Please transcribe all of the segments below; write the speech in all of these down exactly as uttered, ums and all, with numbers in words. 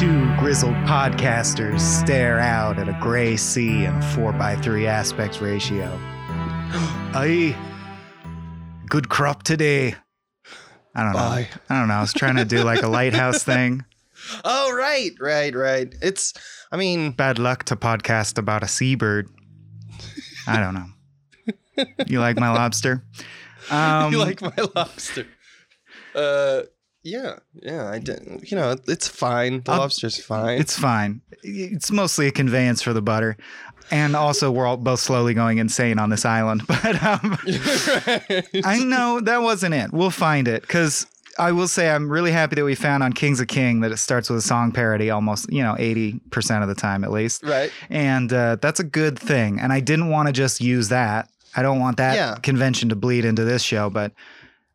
Two grizzled podcasters stare out at a gray sea in a four by three aspect ratio. Aye, good crop today. I don't Bye. know. I don't know. I was trying to do like a lighthouse thing. Oh, right, right, right. It's, I mean... Bad luck to podcast about a seabird. I don't know. You like my lobster? Um, you like my lobster? Uh... Yeah, yeah, I didn't. You know, it's fine. The I'll, lobster's fine. It's fine. It's mostly a conveyance for the butter, and also we're all both slowly going insane on this island. But um, right. I know that wasn't it. We'll find it, because I will say I'm really happy that we found on Kings of King that it starts with a song parody almost, you know, eighty percent of the time at least. Right. And uh, that's a good thing. And I didn't want to just use that. I don't want that yeah. convention to bleed into this show, but.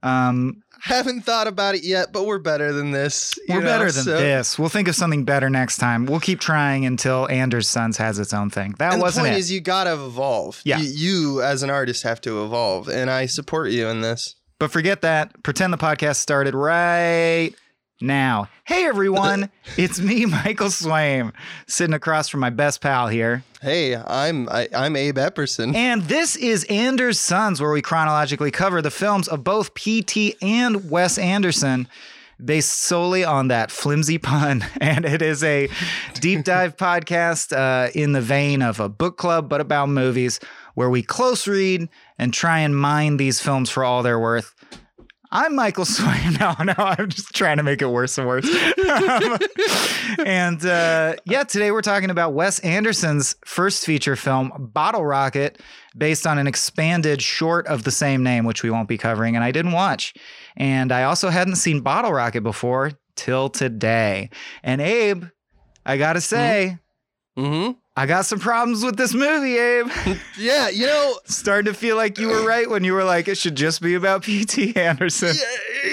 Um, Haven't thought about it yet, but we're better than this. We're know, better than so. this. We'll think of something better next time. We'll keep trying until Anderssons has its own thing. That and wasn't it. The point it. is you got to evolve. Yeah. You, you as an artist have to evolve, and I support you in this. But forget that. Pretend the podcast started right now. Hey, everyone. It's me, Michael Swaim, sitting across from my best pal here. Hey, I'm I, I'm Abe Epperson. And this is Anderssons, where we chronologically cover the films of both P T and Wes Anderson, based solely on that flimsy pun. And it is a deep dive podcast uh, in the vein of a book club, but about movies, where we close read and try and mine these films for all they're worth. I'm Michael Swaim. No, no, I'm just trying to make it worse and worse. um, and uh, yeah, today we're talking about Wes Anderson's first feature film, Bottle Rocket, based on an expanded short of the same name, which we won't be covering, and I didn't watch. And I also hadn't seen Bottle Rocket before till today. And Abe, I gotta say... Mm-hmm. I got some problems with this movie, Abe. Yeah, you know... Starting to feel like you were right when you were like, it should just be about P T Anderson. Yeah,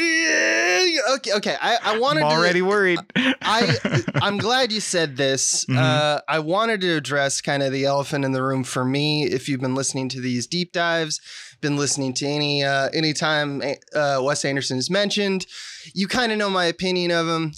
yeah, okay, okay. I, I wanted I'm already to, worried. I, I'm glad you said this. Mm-hmm. Uh, I wanted to address kind of the elephant in the room for me. If you've been listening to these deep dives, been listening to any uh, any time uh, Wes Anderson is mentioned, you kind of know my opinion of him.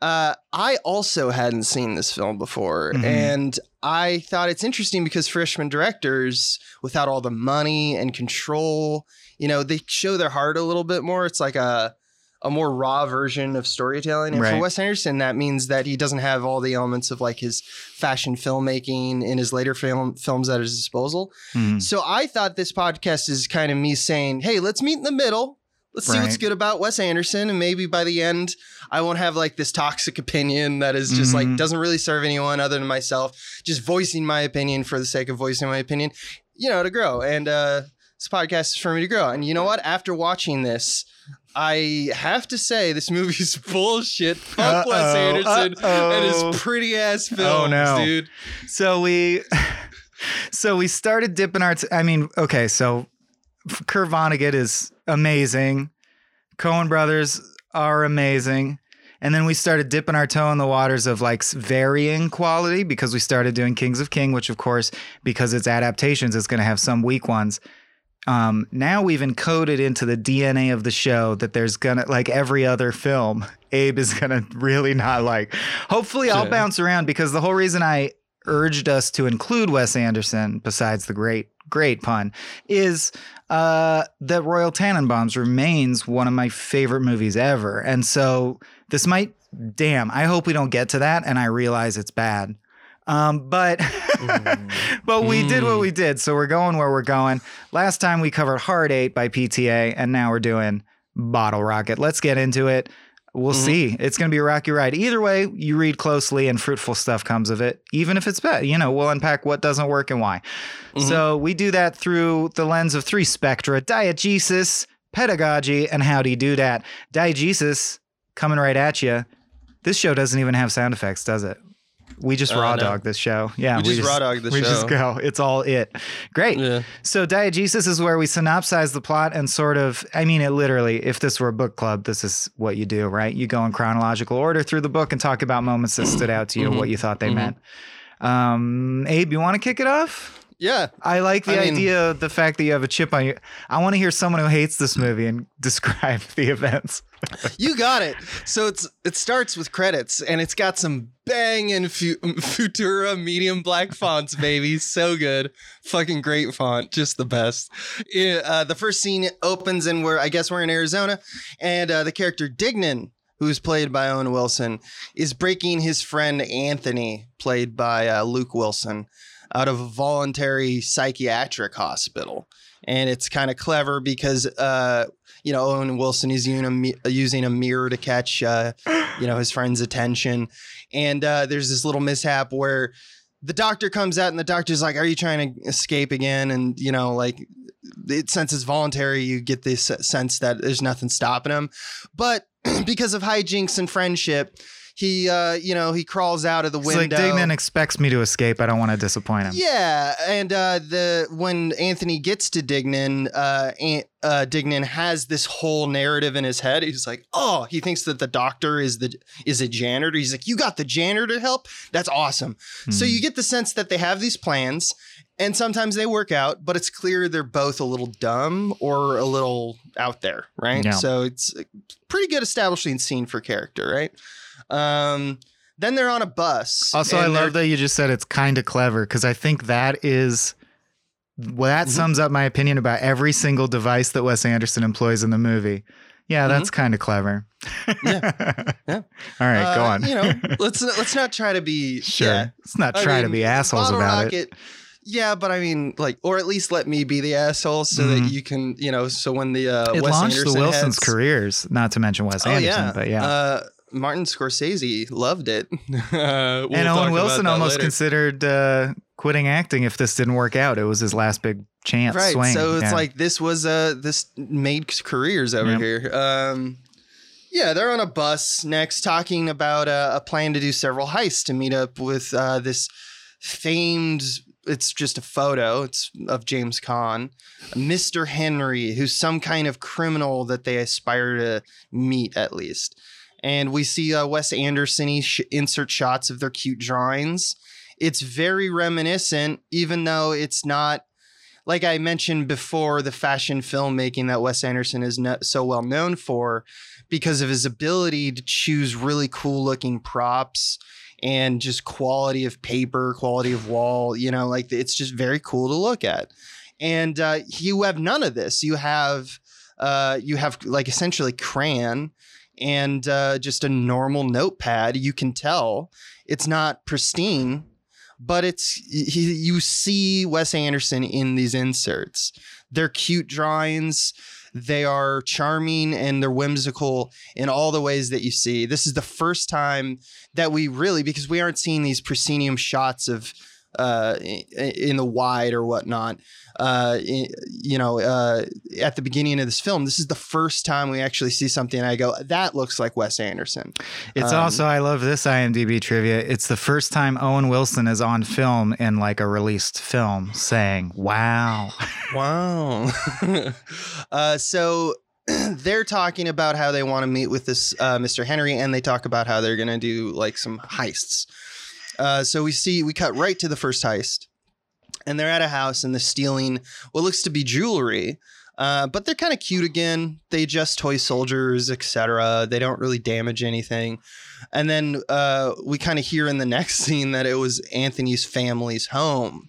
Uh, I also hadn't seen this film before, mm-hmm. and I thought it's interesting because freshman directors, without all the money and control, you know, they show their heart a little bit more. It's like a a more raw version of storytelling. And right. for Wes Anderson, that means that he doesn't have all the elements of like his fashion filmmaking in his later film films at his disposal. Mm. So I thought this podcast is kind of me saying, hey, let's meet in the middle. Let's right. see what's good about Wes Anderson, and maybe by the end, I won't have like this toxic opinion that is just mm-hmm. like doesn't really serve anyone other than myself. Just voicing my opinion for the sake of voicing my opinion, you know, to grow. And uh, this podcast is for me to grow. And you know what? After watching this, I have to say this movie's bullshit. Fuck uh-oh, Wes Anderson uh-oh. and his pretty ass films, oh, no. dude. So we, so we started dipping our. T- I mean, okay, so. Kurt Vonnegut is amazing. Coen brothers are amazing. And then we started dipping our toe in the waters of like varying quality because we started doing Kings of King, which of course, because it's adaptations, it's going to have some weak ones. Um, now we've encoded into the D N A of the show that there's going to, like every other film, Abe is going to really not like. Hopefully I'll yeah. bounce around, because the whole reason I urged us to include Wes Anderson, besides the great, great pun, is... Uh, that Royal Tannenbaums remains one of my favorite movies ever. And so this might, damn, I hope we don't get to that. And I realize it's bad. Um, but, but we mm. did what we did. So we're going where we're going. Last time we covered Hard Eight by P T A, and now we're doing Bottle Rocket. Let's get into it. We'll mm-hmm. see. It's going to be a rocky ride. Either way, you read closely and fruitful stuff comes of it, even if it's bad. You know, we'll unpack what doesn't work and why. Mm-hmm. So we do that through the lens of three spectra: diegesis, pedagogy, and how do you do that? Diegesis coming right at you. This show doesn't even have sound effects, does it? We just uh, raw no. dog this show. Yeah, we, we just raw dog this we show. We just go. It's all it. Great. Yeah. So diegesis is where we synopsize the plot and sort of, I mean, it literally, if this were a book club, this is what you do, right? You go in chronological order through the book and talk about moments that stood out to you, mm-hmm. what you thought they mm-hmm. meant. Um, Abe, you want to kick it off? Yeah. I like the I mean, idea of the fact that you have a chip on your... I want to hear someone who hates this movie and describe the events. You got it. So it's it starts with credits, and it's got some banging fu- Futura medium black fonts, baby. So good. Fucking great font. Just the best. It, uh, the first scene opens, and we're, I guess we're in Arizona, and uh, the character Dignan, who's played by Owen Wilson, is breaking his friend Anthony, played by uh, Luke Wilson, out of a voluntary psychiatric hospital. And it's kind of clever because, uh, you know, Owen Wilson is un- using a mirror to catch, uh, you know, his friend's attention. And uh, there's this little mishap where the doctor comes out and the doctor's like, are you trying to escape again? And, you know, like, it, since it's voluntary, you get this sense that there's nothing stopping him. But because of hijinks and friendship, he, uh, you know, he crawls out of the window. It's like Dignan expects me to escape. I don't want to disappoint him. Yeah, and uh, the when Anthony gets to Dignan, uh, An- uh, Dignan has this whole narrative in his head. He's like, oh, he thinks that the doctor is the is a janitor. He's like, you got the janitor to help? That's awesome. Mm-hmm. So you get the sense that they have these plans, and sometimes they work out, but it's clear they're both a little dumb or a little out there, right? Yeah. So it's a pretty good establishing scene for character, right? Um, then they're on a bus. Also, I love that you just said it's kind of clever, because I think that is, well, that mm-hmm. sums up my opinion about every single device that Wes Anderson employs in the movie. Yeah, mm-hmm. that's kind of clever. yeah. yeah. All right, uh, go on. You know, let's let's not try to be sure. Yeah. Let's not try I mean, to be assholes about rocket, it. Yeah, but I mean, like, or at least let me be the asshole so mm-hmm. that you can, you know, so when the uh, it Wes launched Anderson the Wilsons' heads, careers, not to mention Wes oh, Anderson, yeah. but yeah. Uh, Martin Scorsese loved it. Uh, we'll and Owen Wilson almost later. considered uh, quitting acting if this didn't work out. It was his last big chance. Right. Swing. So it's yeah. like this was uh, this made careers over yep. here. Um, yeah, they're on a bus next talking about uh, a plan to do several heists to meet up with uh, this famed. It's just a photo. It's of James Caan, Mister Henry, who's some kind of criminal that they aspire to meet at least. And we see uh, Wes Anderson sh- insert shots of their cute drawings. It's very reminiscent, even though it's not, like I mentioned before, the fashion filmmaking that Wes Anderson is not so well known for because of his ability to choose really cool looking props and just quality of paper, quality of wall. You know, like it's just very cool to look at. And uh, you have none of this. You have, uh, you have like essentially crayon. And uh, just a normal notepad. You can tell it's not pristine, but it's he, you see Wes Anderson in these inserts. They're cute drawings. They are charming and they're whimsical in all the ways that you see. This is the first time that we really, because we aren't seeing these proscenium shots of uh, in the wide or whatnot. Uh, you know, uh, at the beginning of this film, this is the first time we actually see something. And I go, that looks like Wes Anderson. It's um, also, I love this IMDb trivia. It's the first time Owen Wilson is on film in like a released film saying, wow, wow. uh, so they're talking about how they want to meet with this, uh, Mister Henry, and they talk about how they're going to do like some heists. Uh, so we see, we cut right to the first heist. And they're at a house and they're stealing what looks to be jewelry, uh, but they're kind of cute again. They adjust toy soldiers, et cetera. They don't really damage anything. And then uh, we kind of hear in the next scene that it was Anthony's family's home.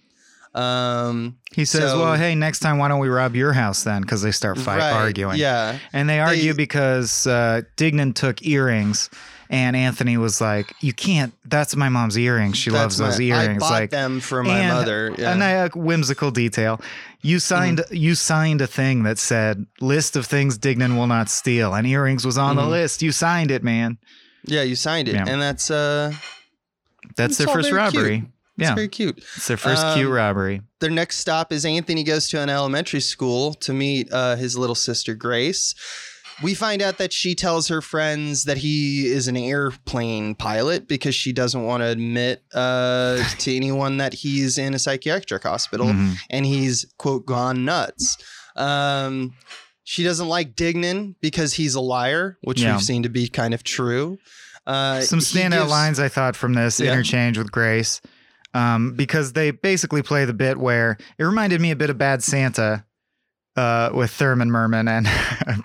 Um, he says, so, well, hey, next time, why don't we rob your house then? Because they start fight, right, arguing. Yeah. And they argue they, because uh, Dignan took earrings. And Anthony was like, you can't, that's my mom's earrings. She that's loves my, those earrings. I bought like, them for my and, mother. Yeah. And a whimsical detail. You signed mm-hmm. you signed a thing that said, list of things Dignan will not steal. And earrings was on mm-hmm. the list. You signed it, man. Yeah, you signed it. Yeah. And that's, uh, that's their first robbery. Cute. It's yeah. very cute. It's their first um, cute robbery. Their next stop is Anthony goes to an elementary school to meet uh, his little sister, Grace. We find out that she tells her friends that he is an airplane pilot because she doesn't want to admit uh, to anyone that he's in a psychiatric hospital mm-hmm. and he's, quote, gone nuts. Um, she doesn't like Dignan because he's a liar, which yeah. we've seen to be kind of true. Uh, Some standout gives, lines, I thought, from this yeah. interchange with Grace, um, because they basically play the bit where it reminded me a bit of Bad Santa. uh, with Thurman Merman and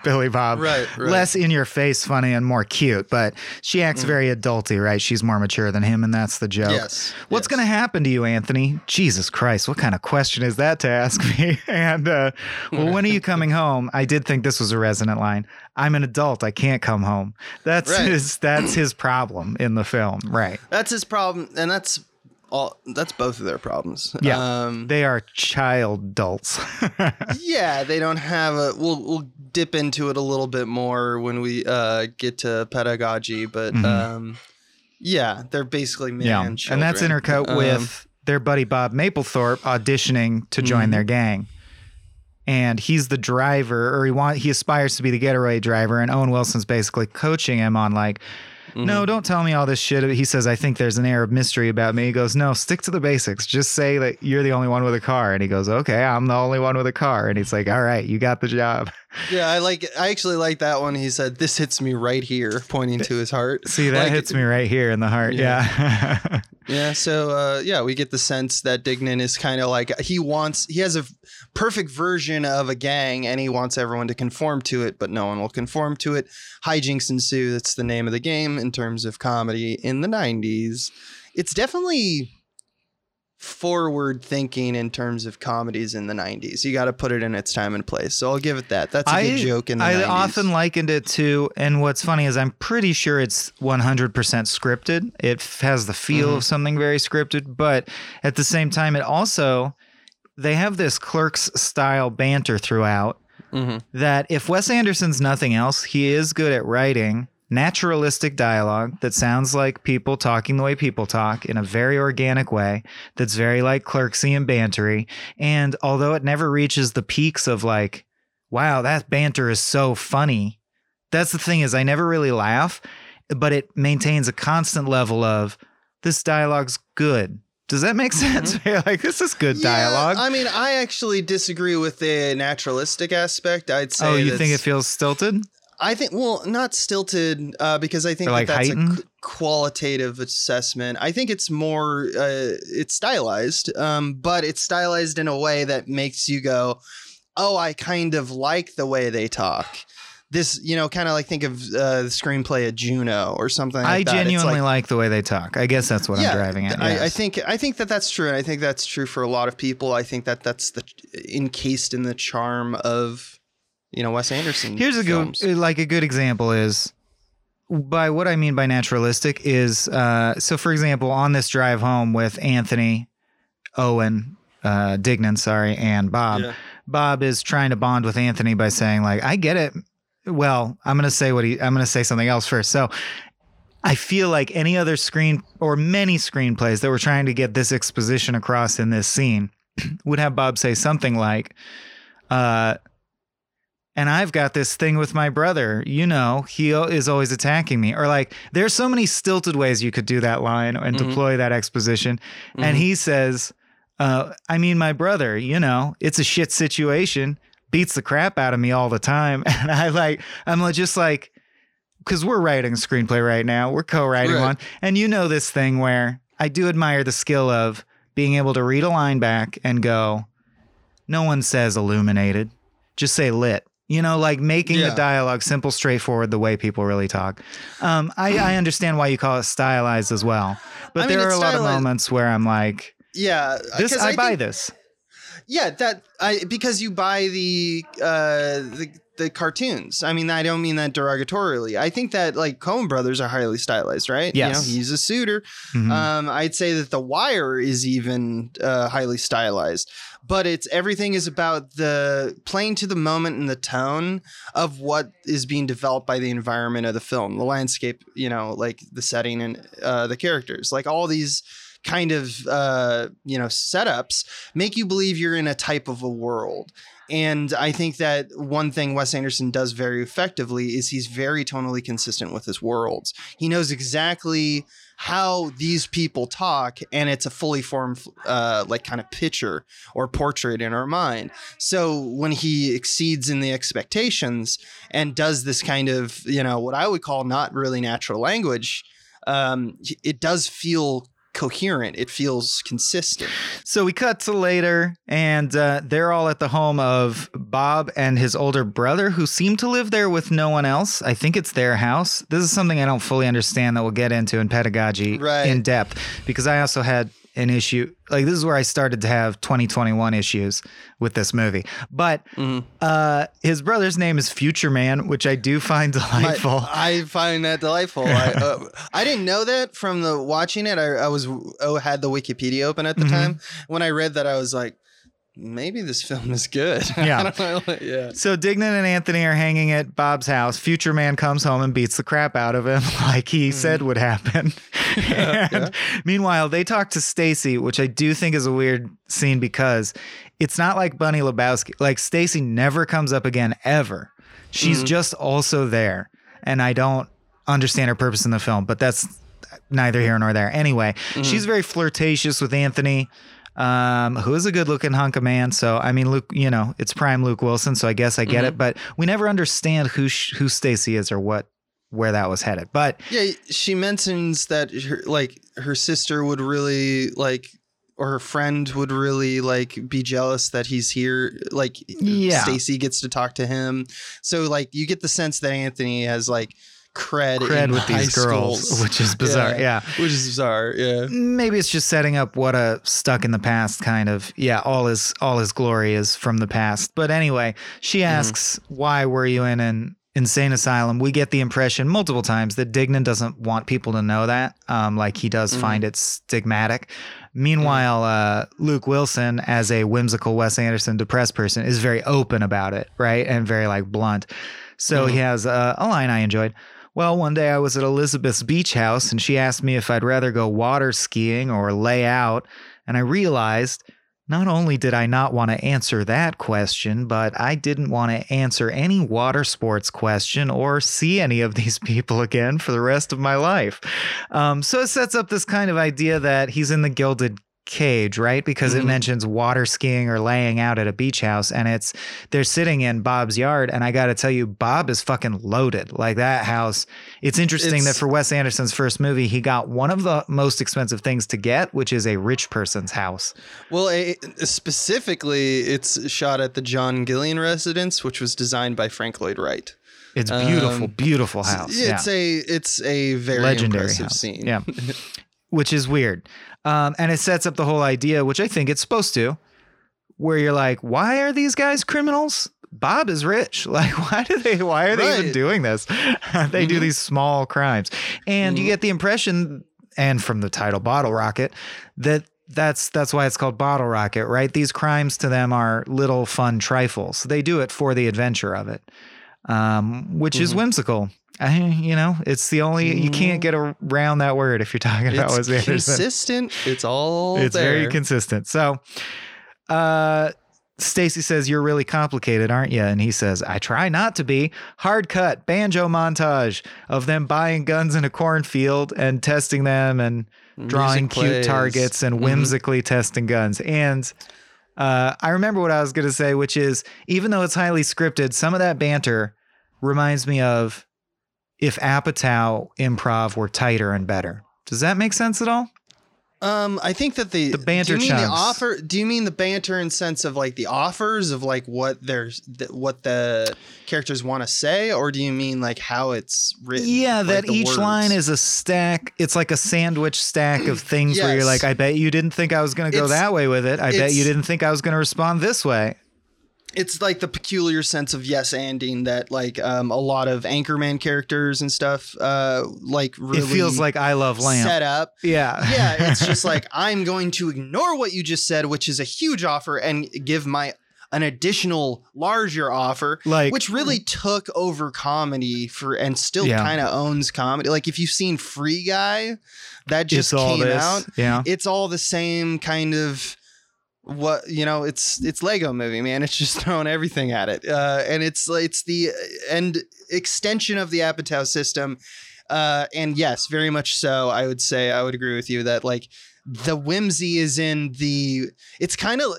Billy Bob. Right, right. Less in your face funny and more cute, but she acts mm. very adulty, right? She's more mature than him, and that's the joke. Yes. What's yes. going to happen to you, Anthony? Jesus Christ, what kind of question is that to ask me? And, uh, well, when are you coming home? I did think this was a resonant line. I'm an adult. I can't come home. That's right. his, that's his problem in the film. Right. That's his problem. And that's all, that's both of their problems. Yeah. Um, they are child adults. Yeah. They don't have a, we'll, we'll dip into it a little bit more when we uh, get to pedagogy, but mm-hmm. um, yeah, they're basically man yeah. children. And that's intercut um, with their buddy, Bob Mapplethorpe, auditioning to join mm-hmm. their gang. And he's the driver, or he want he aspires to be the getaway driver. And Owen Wilson's basically coaching him on like, mm-hmm. no, don't tell me all this shit. He says, I think there's an air of mystery about me. He goes, no, stick to the basics. Just say that you're the only one with a car. And he goes, okay, I'm the only one with a car. And he's like, all right, you got the job. Yeah, I like. I actually like that one. He said, this hits me right here, pointing to his heart. See, that like, hits me right here in the heart. Yeah. Yeah. Yeah, so, uh, yeah, we get the sense that Dignan is kind of like he wants he has a perfect version of a gang and he wants everyone to conform to it, but no one will conform to it. Hijinks ensue. That's the name of the game in terms of comedy in the nineties. It's definitely forward thinking in terms of comedies in the nineties. You got to put it in its time and place. So I'll give it that. That's a I, good joke in the I nineties. I often likened it to, and what's funny is I'm pretty sure it's one hundred percent scripted. It has the feel mm-hmm. of something very scripted, but at the same time, it also, they have this Clerks style banter throughout mm-hmm. that if Wes Anderson's nothing else, he is good at writing naturalistic dialogue that sounds like people talking the way people talk in a very organic way that's very like Clerksy and bantery. And although it never reaches the peaks of like, wow, that banter is so funny. That's the thing is I never really laugh, but it maintains a constant level of this dialogue's good. Does that make sense? Mm-hmm. Like, this is good yeah, dialogue. I mean, I actually disagree with the naturalistic aspect. I'd say Oh, you that's... think it feels stilted? I think, well, not stilted, uh, because I think like that that's heightened? a qualitative assessment. I think it's more, uh, it's stylized, um, but it's stylized in a way that makes you go, oh, I kind of like the way they talk. This, you know, kind of like think of uh, the screenplay of Juno or something like I that. I genuinely like, like the way they talk. I guess that's what yeah, I'm driving at. I, yes. I think I think that that's true. And I think that's true for a lot of people. I think that that's the encased in the charm of, you know, Wes Anderson. Here's a films. good, like a good example is by what I mean by naturalistic is, uh, so for example, on this drive home with Anthony, Owen, uh, Dignan, sorry, and Bob, yeah. Bob is trying to bond with Anthony by saying like, I get it. Well, I'm going to say what he, I'm going to say something else first. So I feel like any other screen or many screenplays that were trying to get this exposition across in this scene would have Bob say something like, uh, and I've got this thing with my brother, you know, he is always attacking me. Or like, there's so many stilted ways you could do that line and mm-hmm. deploy that exposition. Mm-hmm. And he says, uh, I mean, my brother, you know, it's a shit situation, beats the crap out of me all the time. And I like, I'm just like, because we're writing a screenplay right now, we're co-writing right. one. And you know this thing where I do admire the skill of being able to read a line back and go, no one says illuminated, just say lit. You know, like making yeah. the dialogue simple, straightforward, the way people really talk. Um, I, I understand why you call it stylized as well. But I mean, there are a lot of moments where I'm like, yeah, this, I, I buy think, this. Yeah, that I because you buy the, uh, the the cartoons. I mean, I don't mean that derogatorily. I think that like Coen brothers are highly stylized, right? Yes. You know, he's a suitor. Mm-hmm. Um, I'd say that The Wire is even uh, highly stylized. But it's everything is about the playing to the moment and the tone of what is being developed by the environment of the film, the landscape, you know, like the setting and uh, the characters, like all these kind of, uh, you know, setups make you believe you're in a type of a world. And I think that one thing Wes Anderson does very effectively is he's very tonally consistent with his worlds. He knows exactly how these people talk, and it's a fully formed, uh, like kind of picture or portrait in our mind. So when he exceeds in the expectations and does this kind of, you know, what I would call not really natural language, um, it does feel coherent. It feels consistent. So we cut to later, and uh, they're all at the home of Bob and his older brother, who seem to live there with no one else. I think it's their house. This is something I don't fully understand that we'll get into in pedagogy right. in depth, because I also had an issue. Like, this is where I started to have twenty twenty-one issues with this movie. But mm-hmm. uh, his brother's name is Future Man, which I do find delightful. I, I find that delightful. I, uh, I didn't know that from the watching it. I, I was oh, had the Wikipedia open at the mm-hmm. time. When I read that, I was like, maybe this film is good. Yeah. I don't know. Yeah. So Dignan and Anthony are hanging at Bob's house. Future Man comes home and beats the crap out of him, like he mm. said would happen. Yeah, and yeah. meanwhile, they talk to Stacy, which I do think is a weird scene because it's not like Bunny Lebowski. Like, Stacy never comes up again, ever. She's mm. just also there. And I don't understand her purpose in the film, but that's neither here nor there. Anyway, mm. she's very flirtatious with Anthony, Um, who is a good looking hunk of man. So, I mean, Luke, you know, it's prime Luke Wilson. So I guess I get mm-hmm. it, but we never understand who, sh- who Stacy is or what, where that was headed. But yeah, she mentions that her, like her sister would really like, or her friend would really like be jealous that he's here. Like yeah. Stacy gets to talk to him. So like you get the sense that Anthony has like, Cred, cred with these girls, schools. Which is bizarre. Yeah. yeah. Which is bizarre. Yeah. Maybe it's just setting up what a stuck in the past kind of. Yeah. All his all his glory is from the past. But anyway, she asks, mm. why were you in an insane asylum? We get the impression multiple times that Dignan doesn't want people to know that. Um, like he does mm. find it stigmatic. Meanwhile, uh, Luke Wilson, as a whimsical Wes Anderson depressed person, is very open about it. Right. And very like blunt. So mm. he has uh, a line I enjoyed. Well, one day I was at Elizabeth's beach house and she asked me if I'd rather go water skiing or lay out. And I realized not only did I not want to answer that question, but I didn't want to answer any water sports question or see any of these people again for the rest of my life. Um, so it sets up this kind of idea that he's in the gilded cage, right? Because mm-hmm. it mentions water skiing or laying out at a beach house, and it's they're sitting in Bob's yard, and I gotta tell you, Bob is fucking loaded. Like that house, it's interesting it's, that for Wes Anderson's first movie, he got one of the most expensive things to get, which is a rich person's house. Well, it, specifically, it's shot at the John Gillian residence, which was designed by Frank Lloyd Wright. It's beautiful, um, beautiful house. It's yeah. a it's a very legendary impressive house. Scene. Yeah. Which is weird. Um, and it sets up the whole idea, which I think it's supposed to, where you're like, why are these guys criminals? Bob is rich. Like, why do they, why are they right. even doing this? They mm-hmm. do these small crimes. And mm-hmm. you get the impression, and from the title Bottle Rocket, that that's, that's why it's called Bottle Rocket, right? These crimes to them are little fun trifles. They do it for the adventure of it, um, which mm-hmm. is whimsical. I, you know, it's the only, you can't get around that word if you're talking about Wes Anderson. It's consistent. It's all It's there. Very consistent. So, uh, Stacy says, you're really complicated, aren't you? And he says, I try not to be. Hard cut, banjo montage of them buying guns in a cornfield and testing them and drawing cute targets and whimsically mm-hmm. testing guns. And uh, I remember what I was going to say, which is, even though it's highly scripted, some of that banter reminds me of if Apatow improv were tighter and better. Does that make sense at all? Um, I think that the, the banter do you mean chunks. The offer, do you mean the banter in sense of like the offers of like what there's th- what the characters want to say, or do you mean like how it's written? Yeah, like that each words? Line is a stack. It's like a sandwich stack of things yes. where you're like, I bet you didn't think I was going to go it's, that way with it. I bet you didn't think I was going to respond this way. It's like the peculiar sense of yes anding that like um, a lot of Anchorman characters and stuff uh, like really it feels like I Love Lamp set up. Yeah. Yeah. It's just like I'm going to ignore what you just said, which is a huge offer, and give my an additional larger offer, like, which really took over comedy for and still yeah. kind of owns comedy. Like if you've seen Free Guy, that just it's came out. Yeah. It's all the same kind of. What you know, it's it's Lego Movie, man. It's just throwing everything at it, uh, and it's it's the end extension of the Apatow system, uh, and yes, very much so. I would say I would agree with you that like the whimsy is in the. It's kind of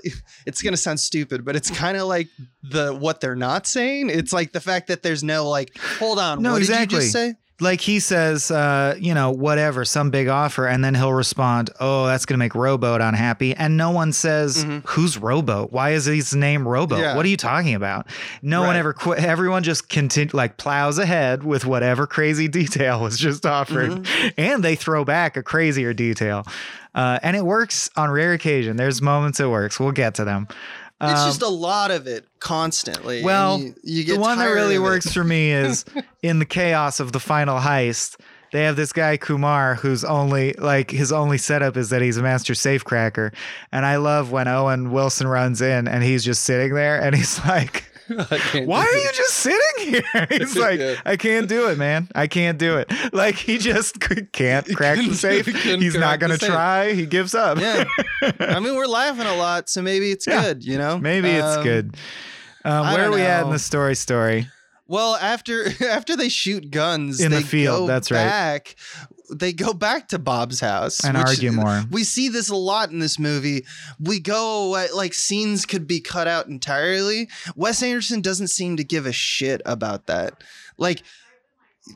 it's gonna sound stupid, but it's kind of like the what they're not saying. It's like the fact that there's no like, hold on, no, what exactly. did you just say? Like he says, uh, you know, whatever, some big offer. And then he'll respond, oh, that's going to make Robo unhappy. And no one says, mm-hmm. who's Robo? Why is his name Robo? Yeah. What are you talking about? No right. one ever quit. Everyone just continue, like plows ahead with whatever crazy detail was just offered. Mm-hmm. And they throw back a crazier detail. Uh, and it works on rare occasion. There's moments it works. We'll get to them. It's um, just a lot of it constantly. Well, you, you get the one that really works for me is in the chaos of the final heist. They have this guy, Kumar, who's only like his only setup is that he's a master safecracker. And I love when Owen Wilson runs in and he's just sitting there and he's like, why are it. you just sitting here? He's like, yeah. I can't do it, man. I can't do it. Like he just can't crack the safe. He's not going to try. He gives up. Yeah. I mean, we're laughing a lot, so maybe it's yeah. good, you know? Maybe um, it's good. Um, where are we know. at in the story story? Well, after after they shoot guns in they the field, go that's back, right. They go back to Bob's house and argue more. We see this a lot in this movie. We go like scenes could be cut out entirely. Wes Anderson doesn't seem to give a shit about that. Like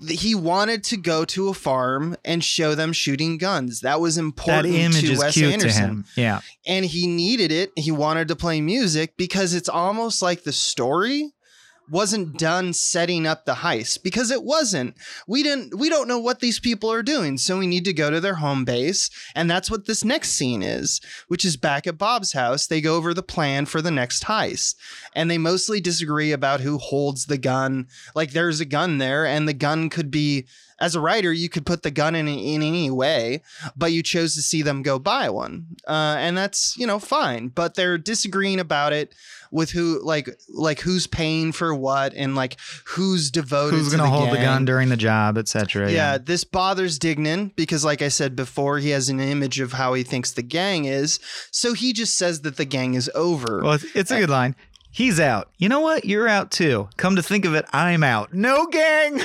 he wanted to go to a farm and show them shooting guns. That was important that image to is Wes cute Anderson. To him. Yeah, and he needed it. He wanted to play music because it's almost like the story wasn't done setting up the heist because it wasn't. We didn't. We don't know what these people are doing, so we need to go to their home base, and that's what this next scene is, which is back at Bob's house. They go over the plan for the next heist, and they mostly disagree about who holds the gun. Like there's a gun there, and the gun could be. As a writer, you could put the gun in in any way, but you chose to see them go buy one. Uh, and that's, you know, fine. But they're disagreeing about it with who, like, like who's paying for what and like who's devoted who's to the Who's going to hold gang. the gun during the job, et cetera. Yeah, yeah, this bothers Dignan because, like I said before, he has an image of how he thinks the gang is. So he just says that the gang is over. Well, it's a good line. He's out. You know what? You're out too. Come to think of it, I'm out. No gang.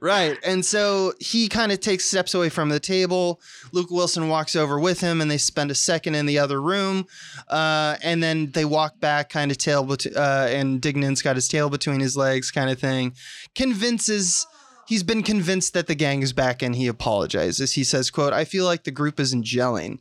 Right. And so he kind of takes steps away from the table. Luke Wilson walks over with him and they spend a second in the other room. Uh, and then they walk back kind of tail, bet- uh, and Dignan's got his tail between his legs kind of thing. Convinces. He's been convinced that the gang is back and he apologizes. He says, quote, "I feel like the group isn't gelling."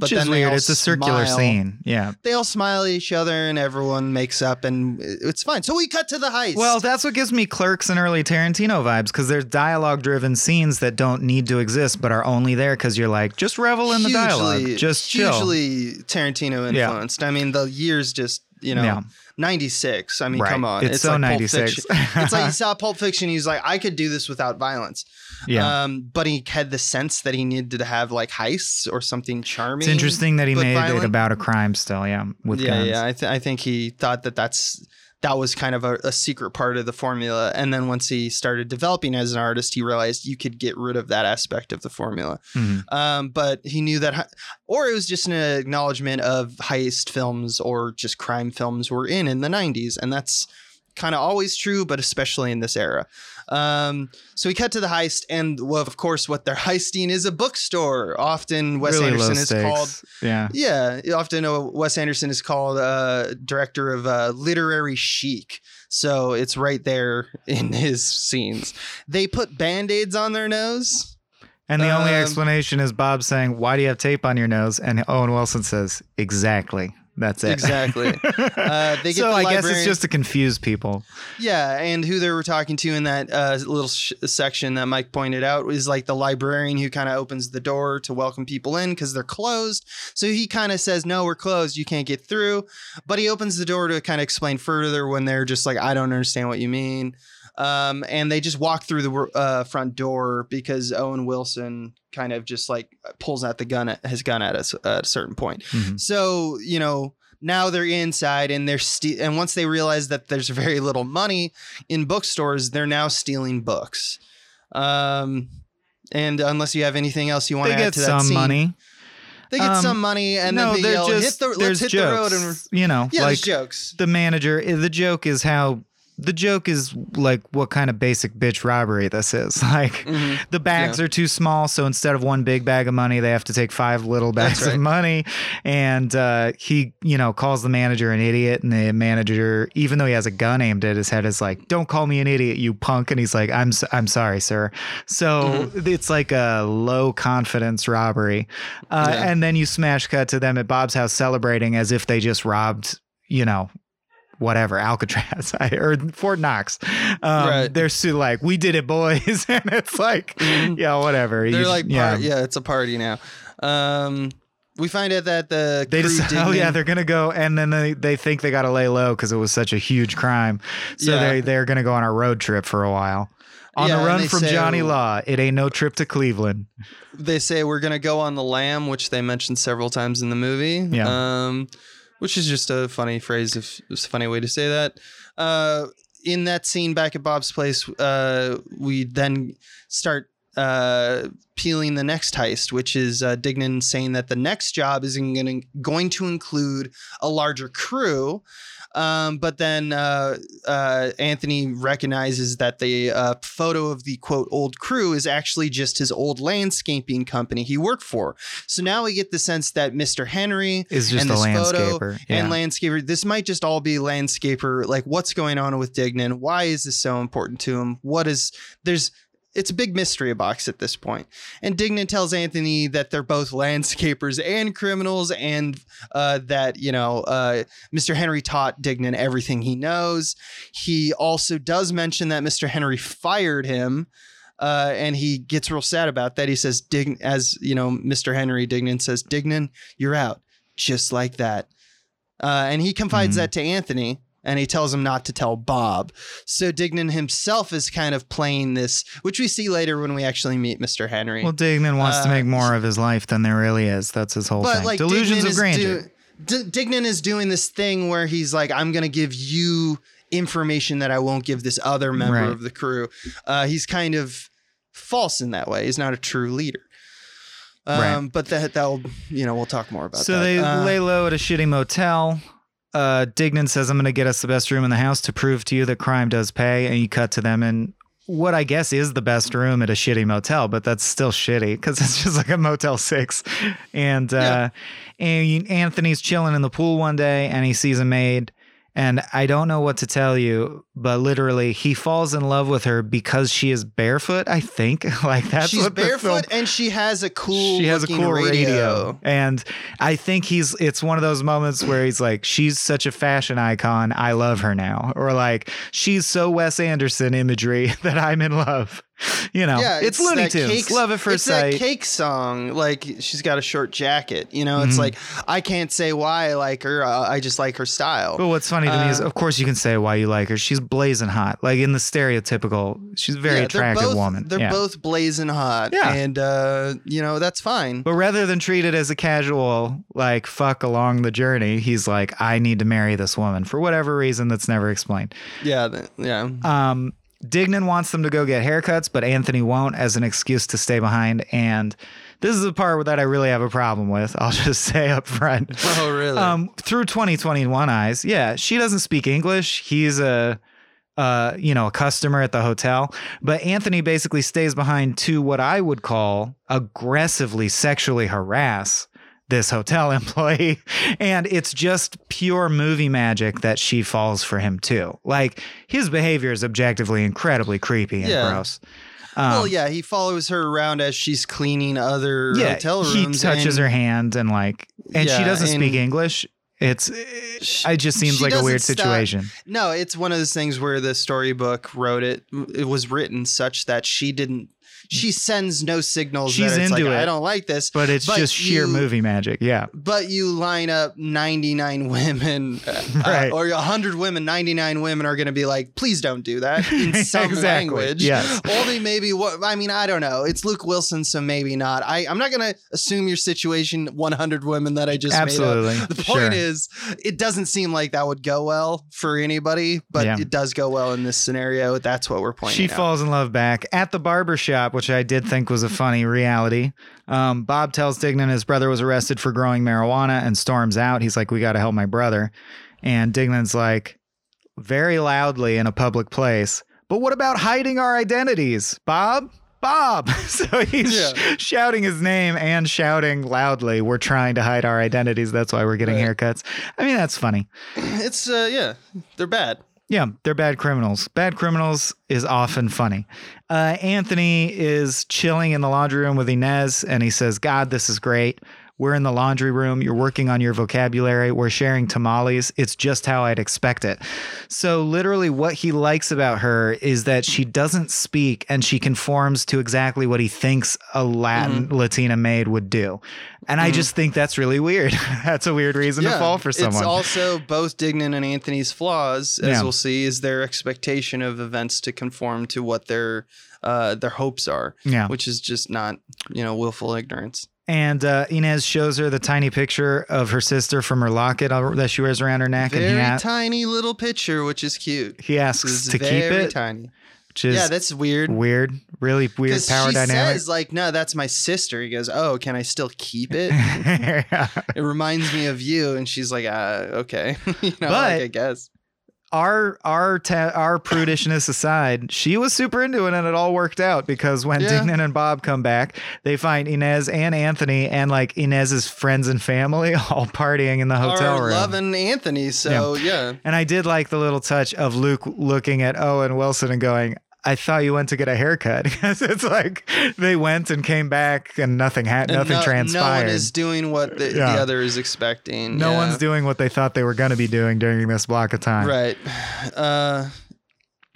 But Which then is weird. It's a circular smile. scene. Yeah. They all smile at each other and everyone makes up and it's fine. So we cut to the heist. Well, that's what gives me Clerks and early Tarantino vibes because there's dialogue driven scenes that don't need to exist but are only there because you're like, just revel in hugely, the dialogue. Just chill. Hugely Tarantino influenced. Yeah. I mean, the years just, you know. Yeah. ninety-six. I mean, right. come on. It's, it's so like ninety-six. It's like he saw Pulp Fiction. He was like, I could do this without violence. Yeah. Um, but he had the sense that he needed to have like heists or something charming. It's interesting that he made violent. it about a crime still. Yeah. With yeah, guns. Yeah. I, th- I think he thought that that's that was kind of a, a secret part of the formula. And then once he started developing as an artist, he realized you could get rid of that aspect of the formula. Mm-hmm. Um, but he knew that, he- or it was just an acknowledgement of heist films or just crime films were in in the nineties. And that's kind of always true, but especially in this era. Um, so we cut to the heist. And well, of course, what they're heisting is a bookstore. Often Wes really Anderson is called. Yeah. Yeah. Often uh, Wes Anderson is called uh, director of uh, literary chic. So it's right there in his scenes. They put Band-Aids on their nose. And the um, only explanation is Bob saying, "Why do you have tape on your nose?" And Owen Wilson says, "Exactly." That's it. Exactly. Uh, they get so the I guess it's just to confuse people. Yeah. And who they were talking to in that uh, little sh- section that Mike pointed out is like the librarian who kind of opens the door to welcome people in because they're closed. So he kind of says, no, we're closed. You can't get through. But he opens the door to kind of explain further when they're just like, I don't understand what you mean. Um, and they just walk through the uh, front door because Owen Wilson kind of just like pulls out the gun, at, his gun at us at a certain point. Mm-hmm. So, you know, now they're inside and they're ste- and once they realize that there's very little money in bookstores, they're now stealing books. Um, and unless you have anything else you want to add to that scene, money. They get um, some money and no, then they yell, just, hit the, let's hit jokes, the road. And, you know, yeah, like jokes. The manager, the joke is how the joke is like what kind of basic bitch robbery this is. Like mm-hmm. the bags yeah. are too small, so instead of one big bag of money, they have to take five little bags right. of money. And uh, he, you know, calls the manager an idiot, and the manager, even though he has a gun aimed at his head, is like, "Don't call me an idiot, you punk!" And he's like, "I'm I'm sorry, sir." So mm-hmm. it's like a low confidence robbery, uh, yeah. and then you smash cut to them at Bob's house celebrating as if they just robbed, you know, whatever, Alcatraz or Fort Knox. Um, right. They're so like, we did it, boys. And it's like, mm-hmm. yeah, whatever. They're you, like, yeah. Part, yeah, it's a party now. Um, we find out that the they crew just, Dignan, oh yeah, they're going to go. And then they, they think they got to lay low because it was such a huge crime. So yeah. they, they're going to go on a road trip for a while. On yeah, the run from say, Johnny Law, it ain't no trip to Cleveland. They say we're going to go on the lam, which they mentioned several times in the movie. Yeah. Um, which is just a funny phrase. If it's a funny way to say that. Uh, in that scene back at Bob's place, uh, we then start uh, peeling the next heist, which is uh, Dignan saying that the next job is gonna, going to include a larger crew. Um, but then uh, uh, Anthony recognizes that the uh, photo of the, quote, old crew is actually just his old landscaping company he worked for. So now we get the sense that Mister Henry is just and this a landscaper. Photo yeah. and landscaper. This might just all be landscaper. Like, what's going on with Dignan? Why is this so important to him? What is there's It's a big mystery box at this point. And Dignan tells Anthony that they're both landscapers and criminals, and uh, that, you know, uh, Mister Henry taught Dignan everything he knows. He also does mention that Mister Henry fired him. Uh, and he gets real sad about that. He says, Dig- as you know, Mister Henry, Dignan says, "Dignan, you're out." Just like that. Uh, and he confides mm-hmm. that to Anthony. And he tells him not to tell Bob. So Dignan himself is kind of playing this, which we see later when we actually meet Mister Henry. Well, Dignan wants uh, to make more of his life than there really is. That's his whole but thing. Like, Delusions Dignan of grandeur. Do, D- Dignan is doing this thing where he's like, I'm going to give you information that I won't give this other member right. of the crew. Uh, he's kind of false in that way. He's not a true leader. Um, right. But that, that'll, you know, we'll talk more about so that. So they uh, lay low at a shitty motel. Uh, Dignan says, "I'm going to get us the best room in the house to prove to you that crime does pay." And you cut to them in what I guess is the best room at a shitty motel, but that's still shitty because it's just like a Motel six. And, uh, yeah. and Anthony's chilling in the pool one day and he sees a maid. And I don't know what to tell you, but literally he falls in love with her because she is barefoot, I think. Like that's She's what barefoot and she has a cool She has a cool radio. radio. And I think he's it's one of those moments where he's like, she's such a fashion icon, I love her now. Or like, she's so Wes Anderson imagery that I'm in love. You know, yeah, it's, it's Looney Tunes. Cake, love at first sight. It's that Cake song. Like, she's got a short jacket. You know, it's mm-hmm. like, I can't say why I like her. Uh, I just like her style. But what's funny to uh, me is, of course, you can say why you like her. She's blazing hot. Like, in the stereotypical, she's a very yeah, attractive they're both, woman. They're yeah. both blazing hot. Yeah. And, uh, you know, that's fine. But rather than treat it as a casual, like, fuck along the journey, he's like, I need to marry this woman for whatever reason that's never explained. Yeah. Th- yeah. Um, Dignan wants them to go get haircuts, but Anthony won't as an excuse to stay behind. And this is the part that I really have a problem with. I'll just say up front. Oh, really? Um, through twenty twenty-one eyes. Yeah. She doesn't speak English. He's a, uh, you know, a customer at the hotel. But Anthony basically stays behind to what I would call aggressively sexually harass this hotel employee. And it's just pure movie magic that she falls for him too. Like, his behavior is objectively incredibly creepy and yeah. gross. Um, well, yeah, he follows her around as she's cleaning other yeah, hotel rooms. He touches and, her hand and like, and yeah, she doesn't and, speak English. It's, it just seems like a weird stop. situation. No, it's one of those things where the storybook wrote it. It was written such that she didn't, She sends no signals. She's that it's into like, it. I don't like this. But it's but just sheer you, movie magic. Yeah. But you line up ninety-nine women uh, right. uh, or one hundred women, ninety-nine women are going to be like, please don't do that in some exactly. language. Yes. Only maybe what I mean, I don't know. It's Luke Wilson. So maybe not. I, I'm not going to assume your situation. one hundred women that I just Absolutely. made up. The point sure. is, it doesn't seem like that would go well for anybody, but yeah. it does go well in this scenario. That's what we're pointing She out. falls in love back at the barbershop, which I did think was a funny reality. Um, Bob tells Dignan his brother was arrested for growing marijuana and storms out. He's like, we got to help my brother. And Dignan's like, very loudly in a public place. But what about hiding our identities, Bob? Bob. So he's yeah. sh- shouting his name and shouting loudly. We're trying to hide our identities. That's why we're getting right. haircuts. I mean, that's funny. It's uh, yeah, they're bad. Yeah, they're bad criminals. Bad criminals is often funny. Uh, Anthony is chilling in the laundry room with Inez, and he says, God, this is great. We're in the laundry room. You're working on your vocabulary. We're sharing tamales. It's just how I'd expect it. So literally what he likes about her is that she doesn't speak and she conforms to exactly what he thinks a Latin mm-hmm. Latina maid would do. And mm-hmm. I just think that's really weird. That's a weird reason yeah, to fall for someone. It's also both Dignan and Anthony's flaws, as yeah. we'll see, is their expectation of events to conform to what their uh, their hopes are, yeah. which is just not, you know, willful ignorance. And uh, Inez shows her the tiny picture of her sister from her locket that she wears around her neck. Very and he a- tiny little picture, which is cute. He asks to keep it. Very tiny. Which is yeah, that's weird. Weird. Really weird power she dynamic. She says, like, no, that's my sister. He goes, oh, can I still keep it? yeah. It reminds me of you. And she's like, uh, okay. you know, but, like, I guess. Our our ta- our prudishness aside, she was super into it, and it all worked out because when yeah. Dignan and Bob come back, they find Inez and Anthony and like Inez's friends and family all partying in the hotel Are room. Loving Anthony, so yeah. yeah. And I did like the little touch of Luke looking at Owen Wilson and going, I thought you went to get a haircut. It's like they went and came back and nothing had nothing no, transpired. No one is doing what the, yeah. the other is expecting. No yeah. one's doing what they thought they were going to be doing during this block of time. Right. Uh,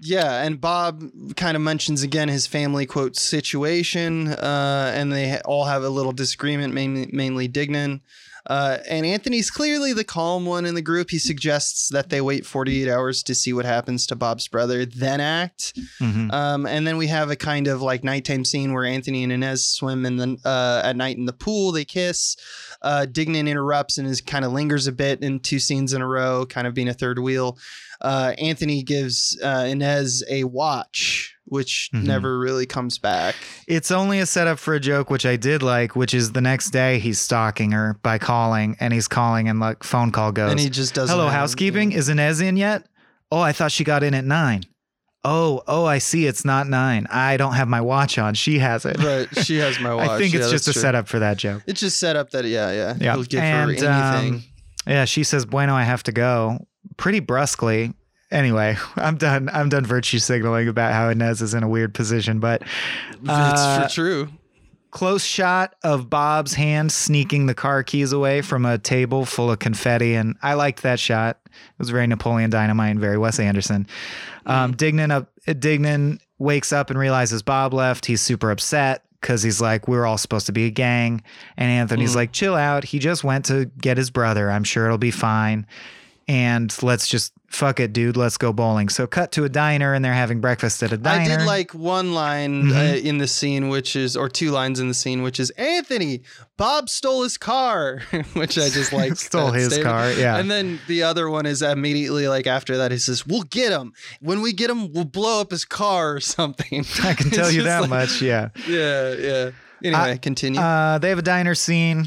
yeah. And Bob kind of mentions again his family, quote, situation. Uh, and they all have a little disagreement, mainly, mainly Dignan. Uh, and Anthony's clearly the calm one in the group. He suggests that they wait forty-eight hours to see what happens to Bob's brother, then act. Mm-hmm. Um, and then we have a kind of like nighttime scene where Anthony and Inez swim in the, uh, at night in the pool. They kiss. Uh, Dignan interrupts and is kind of lingers a bit in two scenes in a row, kind of being a third wheel. Uh, Anthony gives uh, Inez a watch, which mm-hmm. never really comes back. It's only a setup for a joke, which I did like, which is the next day he's stalking her by calling, and he's calling and like phone call goes. And he just doesn't. Hello, housekeeping. Anything. Is Inez in yet? Oh, I thought she got in at nine. Oh, oh, I see. It's not nine. I don't have my watch on. She has it. Right. She has my watch. I think it's yeah, just a true. setup for that joke. It's just set up that. Yeah. Yeah. yeah. He'll give and, her anything. Um, yeah. She says, bueno, I have to go pretty brusquely. Anyway, I'm done. I'm done virtue signaling about how Inez is in a weird position, but uh, it's for true. Close shot of Bob's hand sneaking the car keys away from a table full of confetti. And I liked that shot. It was very Napoleon Dynamite and very Wes Anderson. Um, Dignan, up, Dignan wakes up and realizes Bob left. He's super upset because he's like, we're all supposed to be a gang. And Anthony's mm. like, chill out. He just went to get his brother. I'm sure it'll be fine. And let's just fuck it, dude. Let's go bowling. So cut to a diner and they're having breakfast at a diner. I did like one line mm-hmm. uh, in the scene, which is or two lines in the scene, which is Anthony, Bob stole his car, which I just like. stole his statement. car. Yeah. And then the other one is immediately like after that, he says, we'll get him. When we get him, we'll blow up his car or something. I can tell you that like, much. Yeah. Yeah. Yeah. Anyway, uh, continue. Uh, they have a diner scene.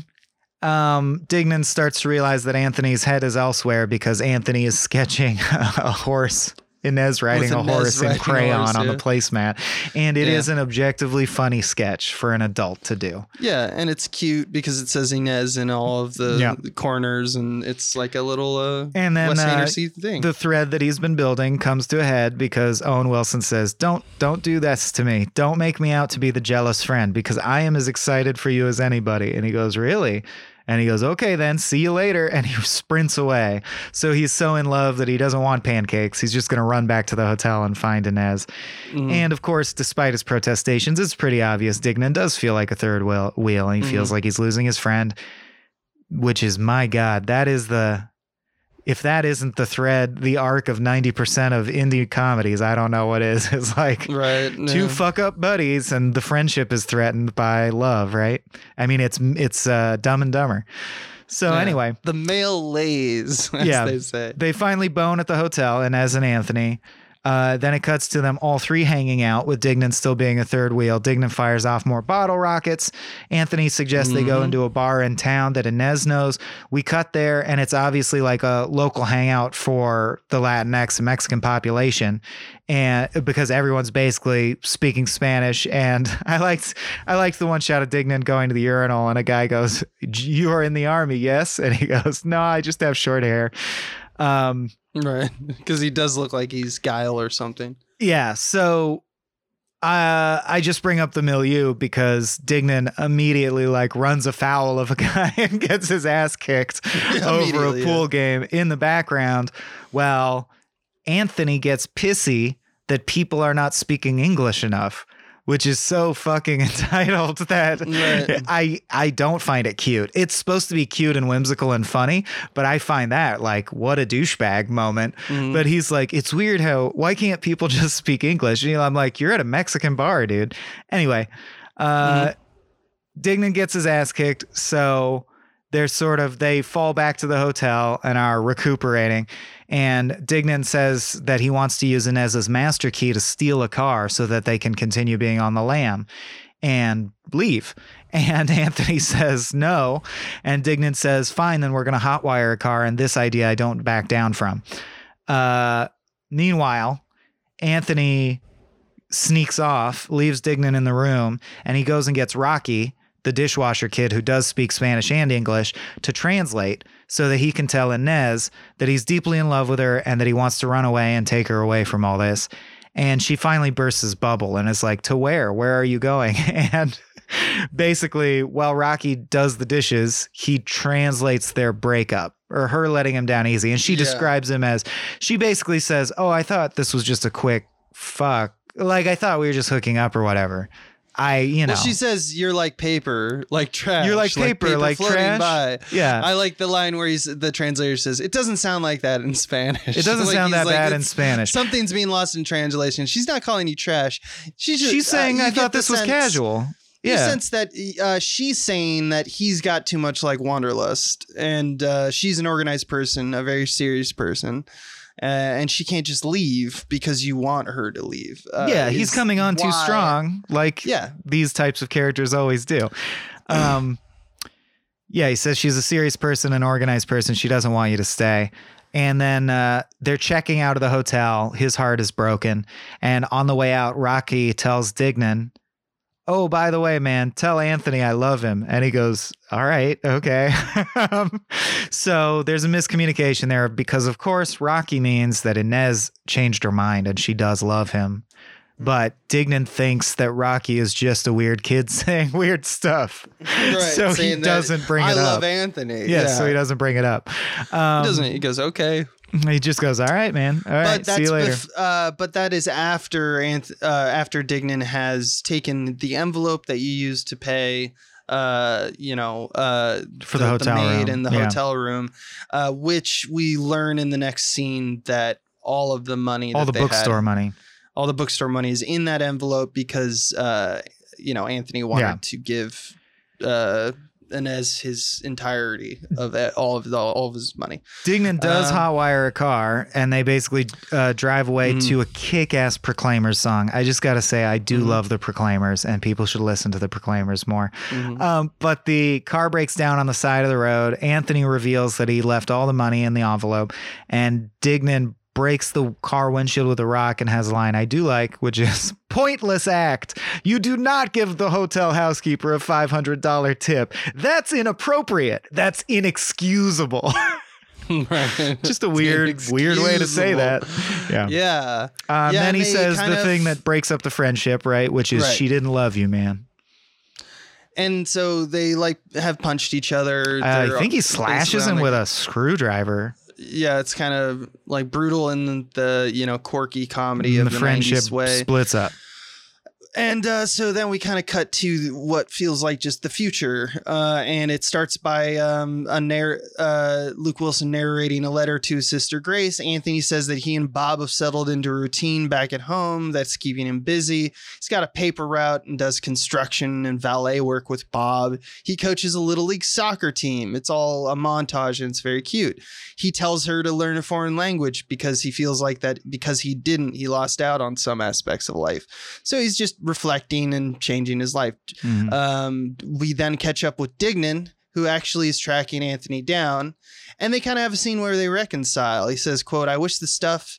Um, Dignan starts to realize that Anthony's head is elsewhere because Anthony is sketching a horse, Inez riding a horse in crayon on the placemat. And it is an objectively funny sketch for an adult to do. Yeah. And it's cute because it says Inez in all of the, yeah. the corners and it's like a little uh, and then, Wes Anderson uh, thing. The thread that he's been building comes to a head because Owen Wilson says, don't, don't do this to me. Don't make me out to be the jealous friend because I am as excited for you as anybody. And he goes, really? And he goes, okay, then see you later. And he sprints away. So he's so in love that he doesn't want pancakes. He's just going to run back to the hotel and find Inez. Mm. And of course, despite his protestations, it's pretty obvious Dignan does feel like a third wheel, wheel and he mm. feels like he's losing his friend, which is, my God, that is the, if that isn't the thread, the arc of ninety percent of indie comedies, I don't know what is. It's like right, yeah. two fuck up buddies and the friendship is threatened by love, right? I mean, it's it's uh, Dumb and Dumber. So yeah. anyway. The male lays, as yeah, they say. They finally bone at the hotel, Inez and Anthony. Uh, then it cuts to them all three hanging out, with Dignan still being a third wheel. Dignan fires off more bottle rockets. Anthony suggests mm-hmm. they go into a bar in town that Inez knows. We cut there, and it's obviously like a local hangout for the Latinx and Mexican population, and because everyone's basically speaking Spanish. And I liked, I liked the one shot of Dignan going to the urinal, and a guy goes, "You are in the army, yes?" And he goes, "No, I just have short hair." Um, right, because he does look like he's Guile or something. Yeah, so uh, I just bring up the milieu because Dignan immediately like runs afoul of a guy and gets his ass kicked over a pool yeah. game in the background, while Anthony gets pissy that people are not speaking English enough, which is so fucking entitled that right. I I don't find it cute. It's supposed to be cute and whimsical and funny, but I find that like, what a douchebag moment. Mm-hmm. But he's like, it's weird how, why can't people just speak English? And you know, I'm like, you're at a Mexican bar, dude. Anyway, uh, mm-hmm. Dignan gets his ass kicked. So they're sort of, they fall back to the hotel and are recuperating. And Dignan says that he wants to use Inez's master key to steal a car so that they can continue being on the lam and leave. And Anthony says no. And Dignan says, fine, then we're going to hotwire a car. And this idea I don't back down from. Uh, meanwhile, Anthony sneaks off, leaves Dignan in the room, and he goes and gets Rocky, the dishwasher kid who does speak Spanish and English, to translate so that he can tell Inez that he's deeply in love with her and that he wants to run away and take her away from all this. And she finally bursts his bubble and is like, to where? Where are you going? And basically, while Rocky does the dishes, he translates their breakup, or her letting him down easy. And she yeah. describes him as, she basically says, oh, I thought this was just a quick fuck. Like, I thought we were just hooking up or whatever. I, you know, well, she says you're like paper, like trash. You're like paper, like, paper, like trash. By. Yeah. I like the line where he's, the translator says, it doesn't sound like that in Spanish. It doesn't like, sound that like, bad in Spanish. Something's being lost in translation. She's not calling you trash. She's just, she's saying, uh, I thought this sense, was casual. Yeah. The sense that uh, she's saying that he's got too much like wanderlust, and uh, she's an organized person, a very serious person. Uh, and she can't just leave because you want her to leave. Uh, yeah, he's coming on why. too strong, like yeah. these types of characters always do. Um, yeah, he says she's a serious person, an organized person. She doesn't want you to stay. And then uh, they're checking out of the hotel. His heart is broken. And on the way out, Rocky tells Dignan, oh, by the way, man, tell Anthony I love him. And he goes, all right, okay. um, so there's a miscommunication there because, of course, Rocky means that Inez changed her mind and she does love him. But Dignan thinks that Rocky is just a weird kid saying weird stuff. Right, so he doesn't bring it up. I love Anthony. Yeah, yeah, so he doesn't bring it up. Um, he doesn't. He goes, okay. He just goes, all right, man. All right, but that's see you later. Bef- uh, but that is after Anth- uh, after Dignan has taken the envelope that you used to pay, uh, you know, uh, for the, the hotel the maid room. in the yeah. hotel room, uh, which we learn in the next scene that all of the money, all that the they bookstore had, money, all the bookstore money is in that envelope because, uh, you know, Anthony wanted yeah. to give uh Inez his entirety of all of the, all of his money. Dignan does um, hotwire a car, and they basically uh, drive away mm. to a kick-ass Proclaimers song. I just gotta say, I do mm. love the Proclaimers, and people should listen to the Proclaimers more. Mm. Um, but the car breaks down on the side of the road. Anthony reveals that he left all the money in the envelope, and Dignan breaks the car windshield with a rock and has a line I do like, which is, pointless act. You do not give the hotel housekeeper a five hundred dollars tip. That's inappropriate. That's inexcusable. Right. Just a weird, weird way to say that. Yeah. Yeah. Um, yeah then he says the of... thing that breaks up the friendship, right? Which is, right. she didn't love you, man. And so they like have punched each other. Uh, I think he slashes him with a screwdriver. Yeah, it's kind of like brutal in the, you know, quirky comedy and of the, the friendship nineties way. Splits up. And uh, so then we kind of cut to what feels like just the future. Uh, and it starts by um, a narr- uh, Luke Wilson narrating a letter to his sister, Grace. Anthony says that he and Bob have settled into a routine back at home that's keeping him busy. He's got a paper route and does construction and valet work with Bob. He coaches a Little League soccer team. It's all a montage and it's very cute. He tells her to learn a foreign language because he feels like that because he didn't, he lost out on some aspects of life. So he's just reflecting and changing his life. Mm-hmm. Um, we then catch up with Dignan, who actually is tracking Anthony down, and they kind of have a scene where they reconcile. He says, quote, I wish the stuff,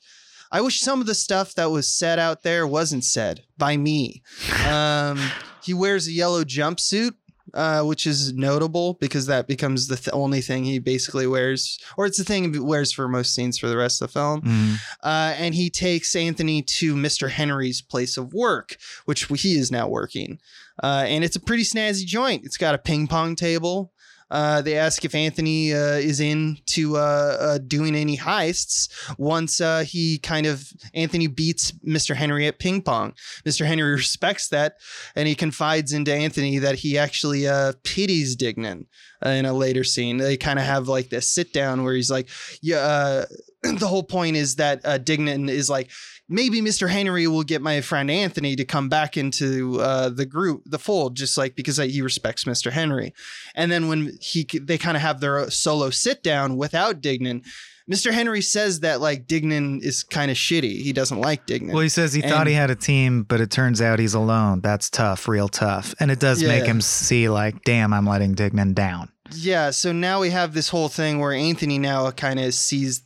I wish some of the stuff that was said out there wasn't said by me. Um, he wears a yellow jumpsuit, uh, which is notable because that becomes the th- only thing he basically wears, or it's the thing he wears for most scenes for the rest of the film. Mm. Uh, and he takes Anthony to Mister Henry's place of work, which he is now working. Uh, and it's a pretty snazzy joint. It's got a ping pong table. Uh, they ask if Anthony uh, is into uh, uh, doing any heists. Once uh, he kind of Anthony beats Mister Henry at ping pong. Mister Henry respects that, and he confides into Anthony that he actually uh, pities Dignan. Uh, in a later scene, they kind of have like this sit down where he's like, "Yeah." Uh, the whole point is that uh, Dignan is like, maybe Mister Henry will get my friend Anthony to come back into uh, the group, the fold, just like because he respects Mister Henry. And then when he they kind of have their solo sit down without Dignan, Mister Henry says that like Dignan is kind of shitty. He doesn't like Dignan. Well, he says he and, thought he had a team, but it turns out he's alone. That's tough, real tough. And it does yeah. make him see like, damn, I'm letting Dignan down. Yeah. So now we have this whole thing where Anthony now kind of sees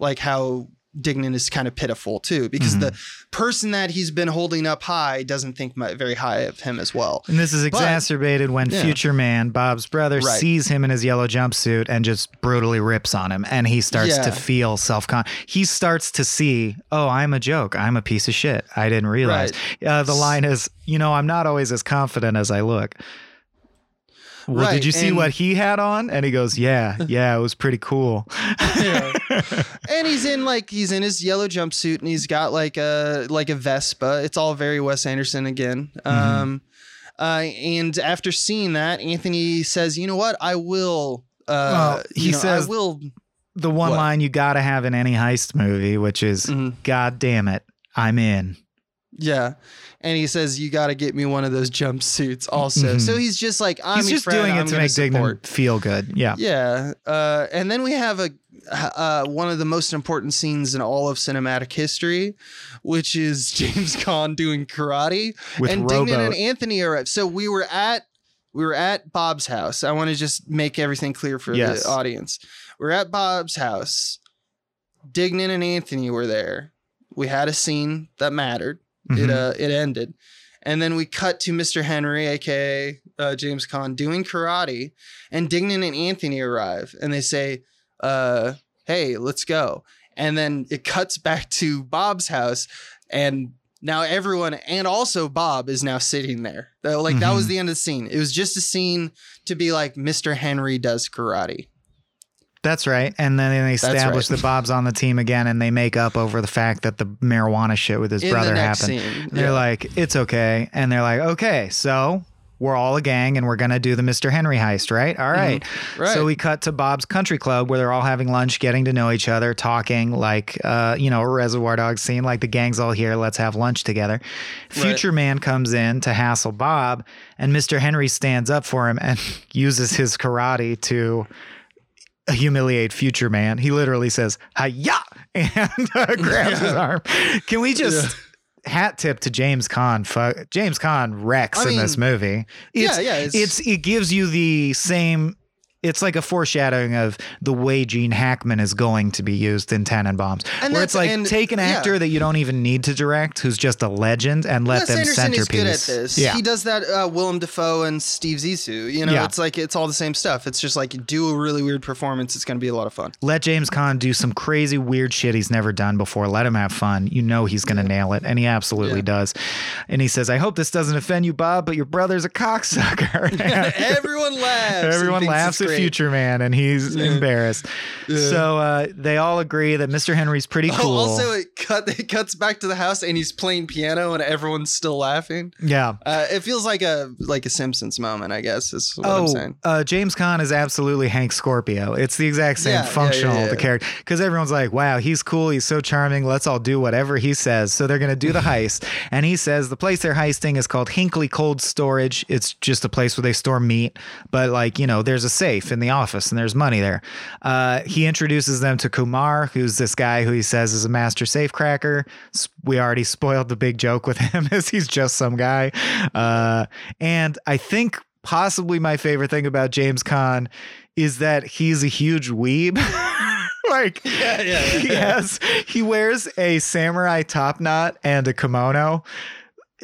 like how Dignan is kind of pitiful too, because mm-hmm. the person that he's been holding up high doesn't think very high of him as well. And this is exacerbated but, when yeah. Future Man, Bob's brother, right. sees him in his yellow jumpsuit and just brutally rips on him. And he starts yeah. to feel self-con. He starts to see, oh, I'm a joke. I'm a piece of shit. I didn't realize. Right. Uh, the line is, you know, I'm not always as confident as I look. Well, right. Did you see and, what he had on? And he goes, yeah, yeah, it was pretty cool. Yeah. And he's in like he's in his yellow jumpsuit and he's got like a like a Vespa. It's all very Wes Anderson again. Mm-hmm. Um, uh, and after seeing that, Anthony says, you know what? I will. Uh, well, he you know, says, I will. The one what? line you got to have in any heist movie, which is, mm-hmm. God damn it, I'm in. Yeah. And he says, you got to get me one of those jumpsuits also. Mm-hmm. So he's just like, I'm he's just friend, doing it I'm to make Dignan feel good. Yeah. Yeah. Uh, and then we have a uh, one of the most important scenes in all of cinematic history, which is James Caan doing karate. With and Robo. Dignan and Anthony arrive. So we were at we were at Bob's house. I want to just make everything clear for yes. the audience. We're at Bob's house. Dignan and Anthony were there. We had a scene that mattered. Mm-hmm. It uh it ended, and then we cut to Mister Henry, aka uh, James Caan, doing karate, and Dignan and Anthony arrive, and they say, "Uh, hey, let's go." And then it cuts back to Bob's house, and now everyone, and also Bob, is now sitting there. Like mm-hmm. that was the end of the scene. It was just a scene to be like Mister Henry does karate. That's right. And then they establish right. that Bob's on the team again, and they make up over the fact that the marijuana shit with his in brother the next happened. Scene. They're yeah. like, it's okay. And they're like, okay, so we're all a gang and we're going to do the Mister Henry heist, right? All right. Mm-hmm. Right. So we cut to Bob's country club where they're all having lunch, getting to know each other, talking like, uh, you know, a Reservoir Dogs scene, like the gang's all here. Let's have lunch together. Future right. Man comes in to hassle Bob, and Mister Henry stands up for him and uses his karate to humiliate Future Man. He literally says "Hiya!" and uh, grabs yeah. his arm. Can we just yeah. hat tip to James Caan? Fuck, James Caan wrecks I in mean, this movie. It's, yeah, yeah. It's, it's it gives you the same. It's like a foreshadowing of the way Gene Hackman is going to be used in Tenenbaums, and where it's like and, take an actor yeah. that you don't even need to direct, who's just a legend, and let Wes them Anderson centerpiece. Is good at this. Yeah. He does that. Uh, Willem Dafoe and Steve Zissou. You know, yeah. it's like it's all the same stuff. It's just like do a really weird performance. It's going to be a lot of fun. Let James Caan do some crazy weird shit he's never done before. Let him have fun. You know he's going to yeah. nail it, and he absolutely yeah. does. And he says, "I hope this doesn't offend you, Bob, but your brother's a cocksucker." Everyone laughs. Everyone laughs. to Future Man, and he's yeah. embarrassed. Yeah. So uh, they all agree that Mister Henry's pretty cool. Oh, also, it, cut, it cuts back to the house, and he's playing piano, and everyone's still laughing. Yeah, uh, it feels like a like a Simpsons moment, I guess. Is what oh, I'm saying. Uh, James Caan is absolutely Hank Scorpio. It's the exact same yeah, functional yeah, yeah, yeah. the character, because everyone's like, "Wow, he's cool. He's so charming. Let's all do whatever he says." So they're gonna do the heist, and he says the place they're heisting is called Hinkley Cold Storage. It's just a place where they store meat, but like you know, there's a safe in the office and there's money there. Uh, he introduces them to Kumar, who's this guy who he says is a master safecracker. We already spoiled the big joke with him as he's just some guy. Uh, and I think possibly my favorite thing about James Caan is that he's a huge weeb. Like yeah, yeah, yeah, he yeah. has, he wears a samurai top knot and a kimono.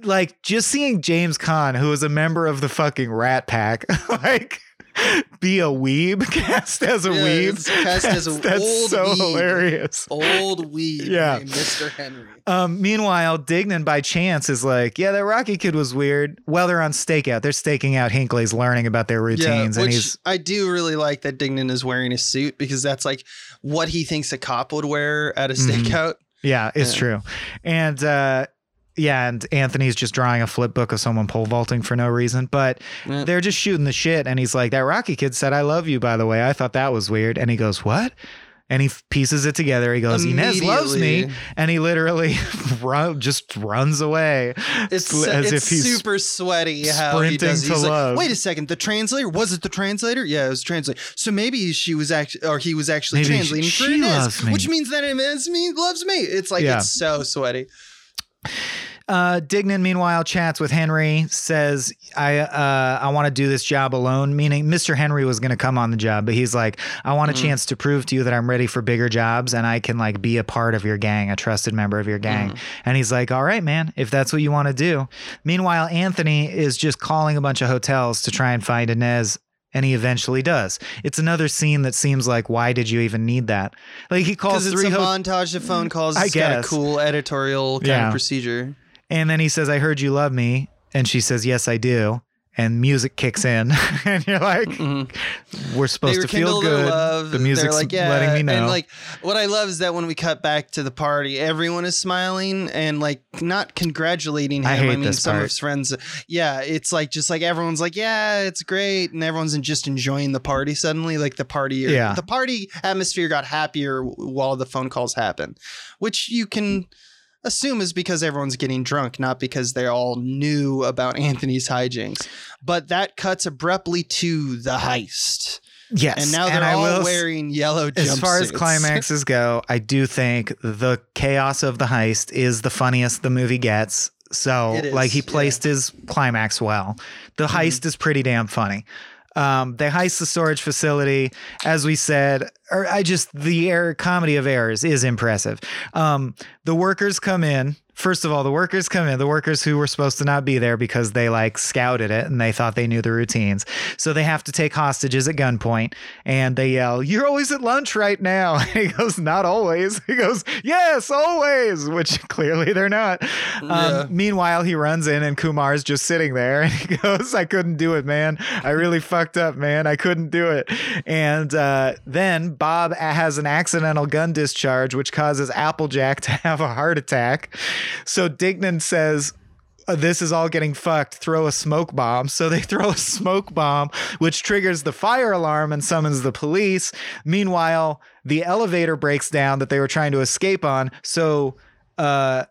Like just seeing James Caan, who is a member of the fucking Rat Pack, like be a weeb, cast as a yeah, weeb, cast as an that's old so weeb. Hilarious, old weeb. Yeah, Mister Henry. Um, meanwhile, Dignan by chance is like, yeah, that Rocky kid was weird. Well, they're on stakeout. They're staking out Hinkley's, learning about their routines, yeah, which and he's. I do really like that Dignan is wearing a suit because that's like what he thinks a cop would wear at a stakeout. Mm-hmm. Yeah, it's yeah. true, and. uh Yeah, and Anthony's just drawing a flip book of someone pole vaulting for no reason, but yep. they're just shooting the shit, and he's like, that Rocky kid said, I love you, by the way. I thought that was weird, and he goes, what? And he pieces it together. He goes, Inez loves me, and he literally run, just runs away. It's, as it's if he's super sweaty how he does. He's like, love. Wait a second, the translator? Was it the translator? Yeah, it was translator. So maybe she was actually, or he was actually maybe translating she, for she Inez, which means that Inez me loves me. It's like yeah. it's so sweaty. Uh, Dignan, meanwhile, chats with Henry, says, I uh, I want to do this job alone, meaning Mister Henry was going to come on the job, but he's like, I want a mm. chance to prove to you that I'm ready for bigger jobs and I can like be a part of your gang, a trusted member of your gang. Mm. And he's like, all right, man, if that's what you want to do. Meanwhile, Anthony is just calling a bunch of hotels to try and find Inez. And he eventually does. It's another scene that seems like, why did you even need that? Like he calls three. Because it's a ho- montage of phone calls. It's I guess. Got a cool editorial kind yeah. of procedure. And then he says, I heard you love me. And she says, yes, I do. And music kicks in. And you're like, mm-hmm. we're supposed to feel good. Love. The music's like, yeah. letting me know. And like, what I love is that when we cut back to the party, everyone is smiling and like not congratulating him. I, hate I mean, this some part. Of his friends. Yeah. It's like, just like everyone's like, yeah, it's great. And everyone's just enjoying the party suddenly. Like the party, or, yeah. the party atmosphere got happier while the phone calls happen, which you can assume is because everyone's getting drunk, not because they all knew about Anthony's hijinks. But that cuts abruptly to the heist. Yes. And now they're and all will, wearing yellow jumpsuits. As far as climaxes go, I do think the chaos of the heist is the funniest the movie gets. So like he placed yeah. his climax well. The mm-hmm. heist is pretty damn funny. Um, they heist the storage facility, as we said, or I just, the error, comedy of errors is impressive. Um, the workers come in. First of all, the workers come in, the workers who were supposed to not be there because they like scouted it and they thought they knew the routines. So they have to take hostages at gunpoint and they yell, you're always at lunch right now. And he goes, not always. He goes, yes, always, which clearly they're not. Yeah. Um, meanwhile, he runs in and Kumar's just sitting there and he goes, I couldn't do it, man. I really fucked up, man. I couldn't do it. And uh, then Bob has an accidental gun discharge, which causes Applejack to have a heart attack. So Dignan says, this is all getting fucked. Throw a smoke bomb. So they throw a smoke bomb, which triggers the fire alarm and summons the police. Meanwhile, the elevator breaks down that they were trying to escape on. So uh,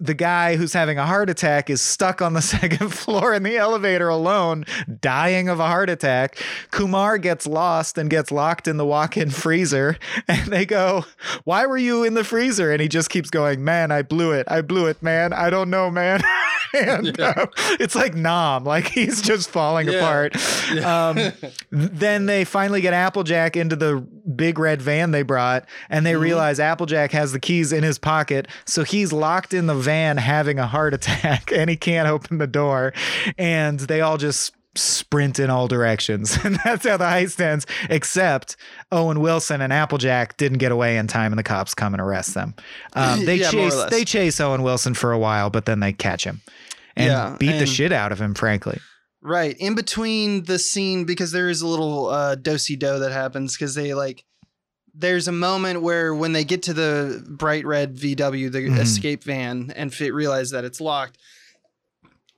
the guy who's having a heart attack is stuck on the second floor in the elevator alone, dying of a heart attack. Kumar gets lost and gets locked in the walk-in freezer. And they go, why were you in the freezer? And he just keeps going, man, I blew it. I blew it, man. I don't know, man. And yeah. uh, it's like Nom, like he's just falling yeah. apart. Yeah. Um, then they finally get Applejack into the big red van they brought, and they mm-hmm. realize Applejack has the keys in his pocket, so he's locked in the van having a heart attack, and he can't open the door, and they all just sprint in all directions, and that's how the heist ends, except Owen Wilson and Applejack didn't get away in time and the cops come and arrest them. Um, they yeah, chase they chase Owen Wilson for a while, but then they catch him and yeah, beat and the shit out of him, frankly. Right. In between the scene, because there is a little uh, do-si-do that happens, because they like, there's a moment where when they get to the bright red V W, the mm. escape van, and fit, realize that it's locked,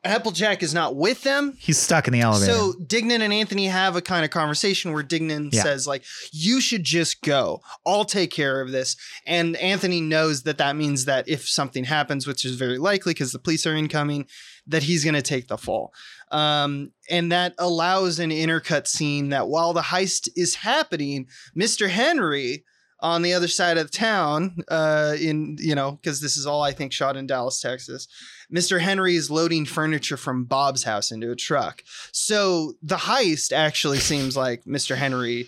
Applejack is not with them. He's stuck in the elevator. So Dignan and Anthony have a kind of conversation where Dignan yeah. says, like, you should just go. I'll take care of this. And Anthony knows that that means that if something happens, which is very likely because the police are incoming, that he's going to take the fall. Um, and that allows an intercut scene that while the heist is happening, Mister Henry on the other side of town, uh, in, you know, because this is all I think shot in Dallas, Texas, Mister Henry is loading furniture from Bob's house into a truck. So the heist actually seems like Mister Henry,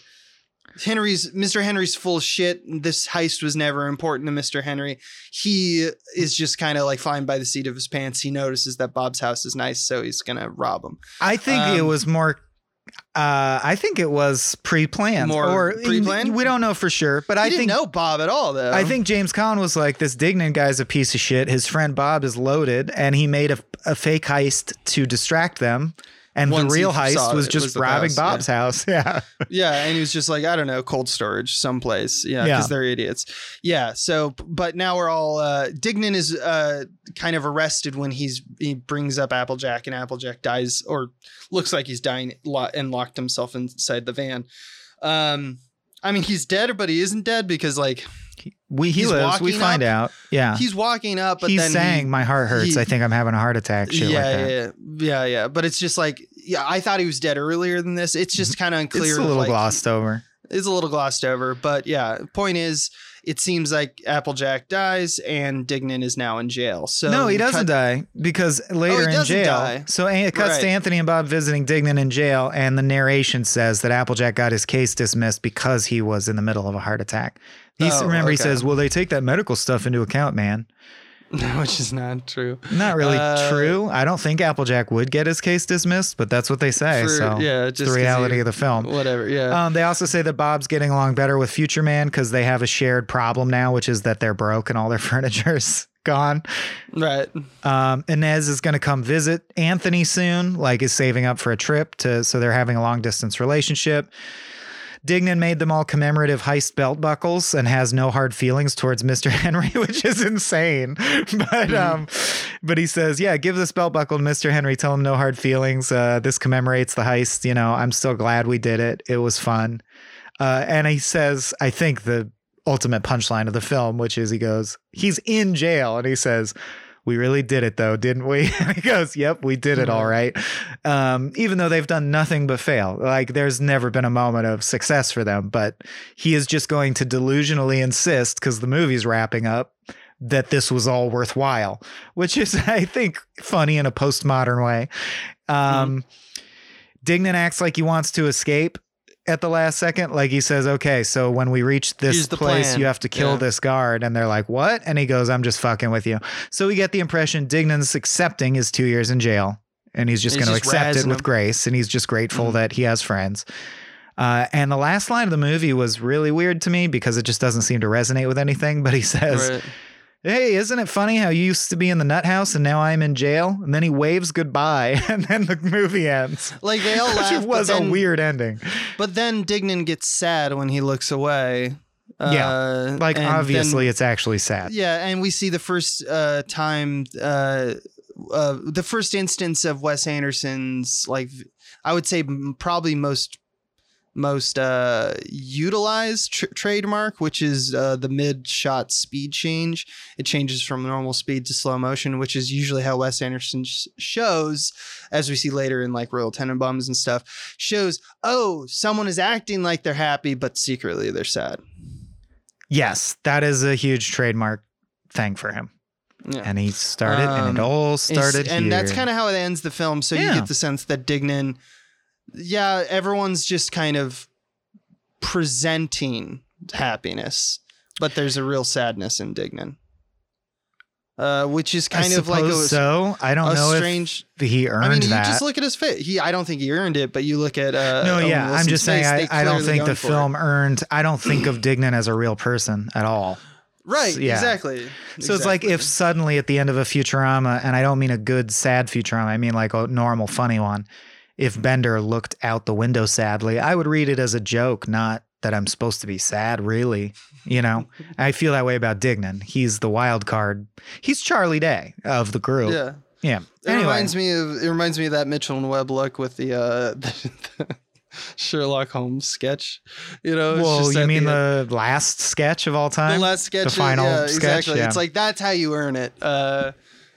Henry's Mister Henry's full of shit. This heist was never important to Mister Henry. He is just kind of like flying by the seat of his pants. He notices that Bob's house is nice, so he's gonna rob him. I think um, it was more. Uh, I think it was pre-planned. More or pre-planned? We don't know for sure, but he I didn't think know Bob at all, though. I think James Caan was like, this Dignan guy's a piece of shit. His friend Bob is loaded, and he made a, a fake heist to distract them. And Once the real heist was it, just was robbing house, Bob's yeah. house. Yeah. Yeah. And he was just like, I don't know, cold storage someplace. Yeah. Because yeah. they're idiots. Yeah. So, but now we're all, uh, Dignan is uh, kind of arrested when he's, he brings up Applejack, and Applejack dies or looks like he's dying lo- and locked himself inside the van. Um, I mean, he's dead, but he isn't dead because like. We he he's lives. We find up. out. Yeah, he's walking up. But he's then saying, he, "My heart hurts. He, I think I'm having a heart attack." Shit yeah, like that. yeah, yeah, yeah. But it's just like, yeah. I thought he was dead earlier than this. It's just kind of unclear. It's a little like, glossed over. It's a little glossed over. But yeah, point is, it seems like Applejack dies and Dignan is now in jail. So no, he doesn't cut, die because later oh, in jail. Die. So it cuts right. to Anthony and Bob visiting Dignan in jail, and the narration says that Applejack got his case dismissed because he was in the middle of a heart attack. He oh, remember okay. he says, "Well, they take that medical stuff into account, man," which is not true. Not really uh, true. I don't think Applejack would get his case dismissed, but that's what they say. For, so yeah, just the reality he, of the film. Whatever. Yeah. Um, they also say that Bob's getting along better with Future Man because they have a shared problem now, which is that they're broke and all their furniture's gone. Right. Um, Inez is going to come visit Anthony soon. Like, is saving up for a trip to. So they're having a long distance relationship. Dignan made them all commemorative heist belt buckles and has no hard feelings towards Mister Henry, which is insane. But um, but he says, yeah, give this belt buckle to Mister Henry. Tell him no hard feelings. Uh, this commemorates the heist. You know, I'm still glad we did it. It was fun. Uh, and he says, I think the ultimate punchline of the film, which is he goes, he's in jail. And he says, we really did it, though, didn't we? He goes, yep, we did it. All right. Um, even though they've done nothing but fail, like there's never been a moment of success for them. But he is just going to delusionally insist because the movie's wrapping up that this was all worthwhile, which is, I think, funny in a postmodern way. Um, mm-hmm. Dignan acts like he wants to escape at the last second. Like he says, okay, so when we reach this place, plan. you have to kill yeah. this guard. And they're like, what? And he goes, I'm just fucking with you. So we get the impression Dignan's accepting his two years in jail and he's just going to accept it him. with grace. And he's just grateful mm-hmm. that he has friends. Uh, and the last line of the movie was really weird to me because it just doesn't seem to resonate with anything. But he says, right. hey, isn't it funny how you used to be in the nut house and now I'm in jail? And then he waves goodbye and then the movie ends. Like they all laugh. Which was then, a weird ending. But then Dignan gets sad when he looks away. Yeah. Uh, like obviously then, it's actually sad. Yeah. And we see the first uh, time, uh, uh, the first instance of Wes Anderson's, like I would say probably most most uh utilized tr- trademark, which is uh the mid-shot speed change. It changes from normal speed to slow motion, which is usually how Wes Anderson sh- shows, as we see later in like Royal Tenenbaums and stuff, shows oh someone is acting like they're happy but secretly they're sad. Yes, that is a huge trademark thing for him. Yeah. And he started um, and it all started and here. That's kind of how it ends the film. So yeah. you get the sense that Dignan Yeah, everyone's just kind of presenting happiness, but there's a real sadness in Dignan, uh, which is kind I of like a, so. I don't know strange, if he earned that. I mean, that. You just look at his face. He, I don't think he earned it, but you look at uh, no, Owen yeah. Wilson's I'm just saying, face, I, I don't think the film it. earned. I don't think of Dignan as a real person at all. Right. So, yeah. Exactly. So exactly. It's like if suddenly at the end of a Futurama, and I don't mean a good sad Futurama, I mean like a normal funny one. if Bender looked out the window sadly, I would read it as a joke, not that I'm supposed to be sad, really. You know, I feel that way about Dignan. He's the wild card. He's Charlie Day of the group. Yeah. Yeah. It anyway. reminds me of, it reminds me of that Mitchell and Webb look with the, uh, the, the Sherlock Holmes sketch, you know. Well, you mean the, the last sketch of all time? The last sketch. The final yeah, sketch. Exactly. Yeah. It's like, that's how you earn it. Uh,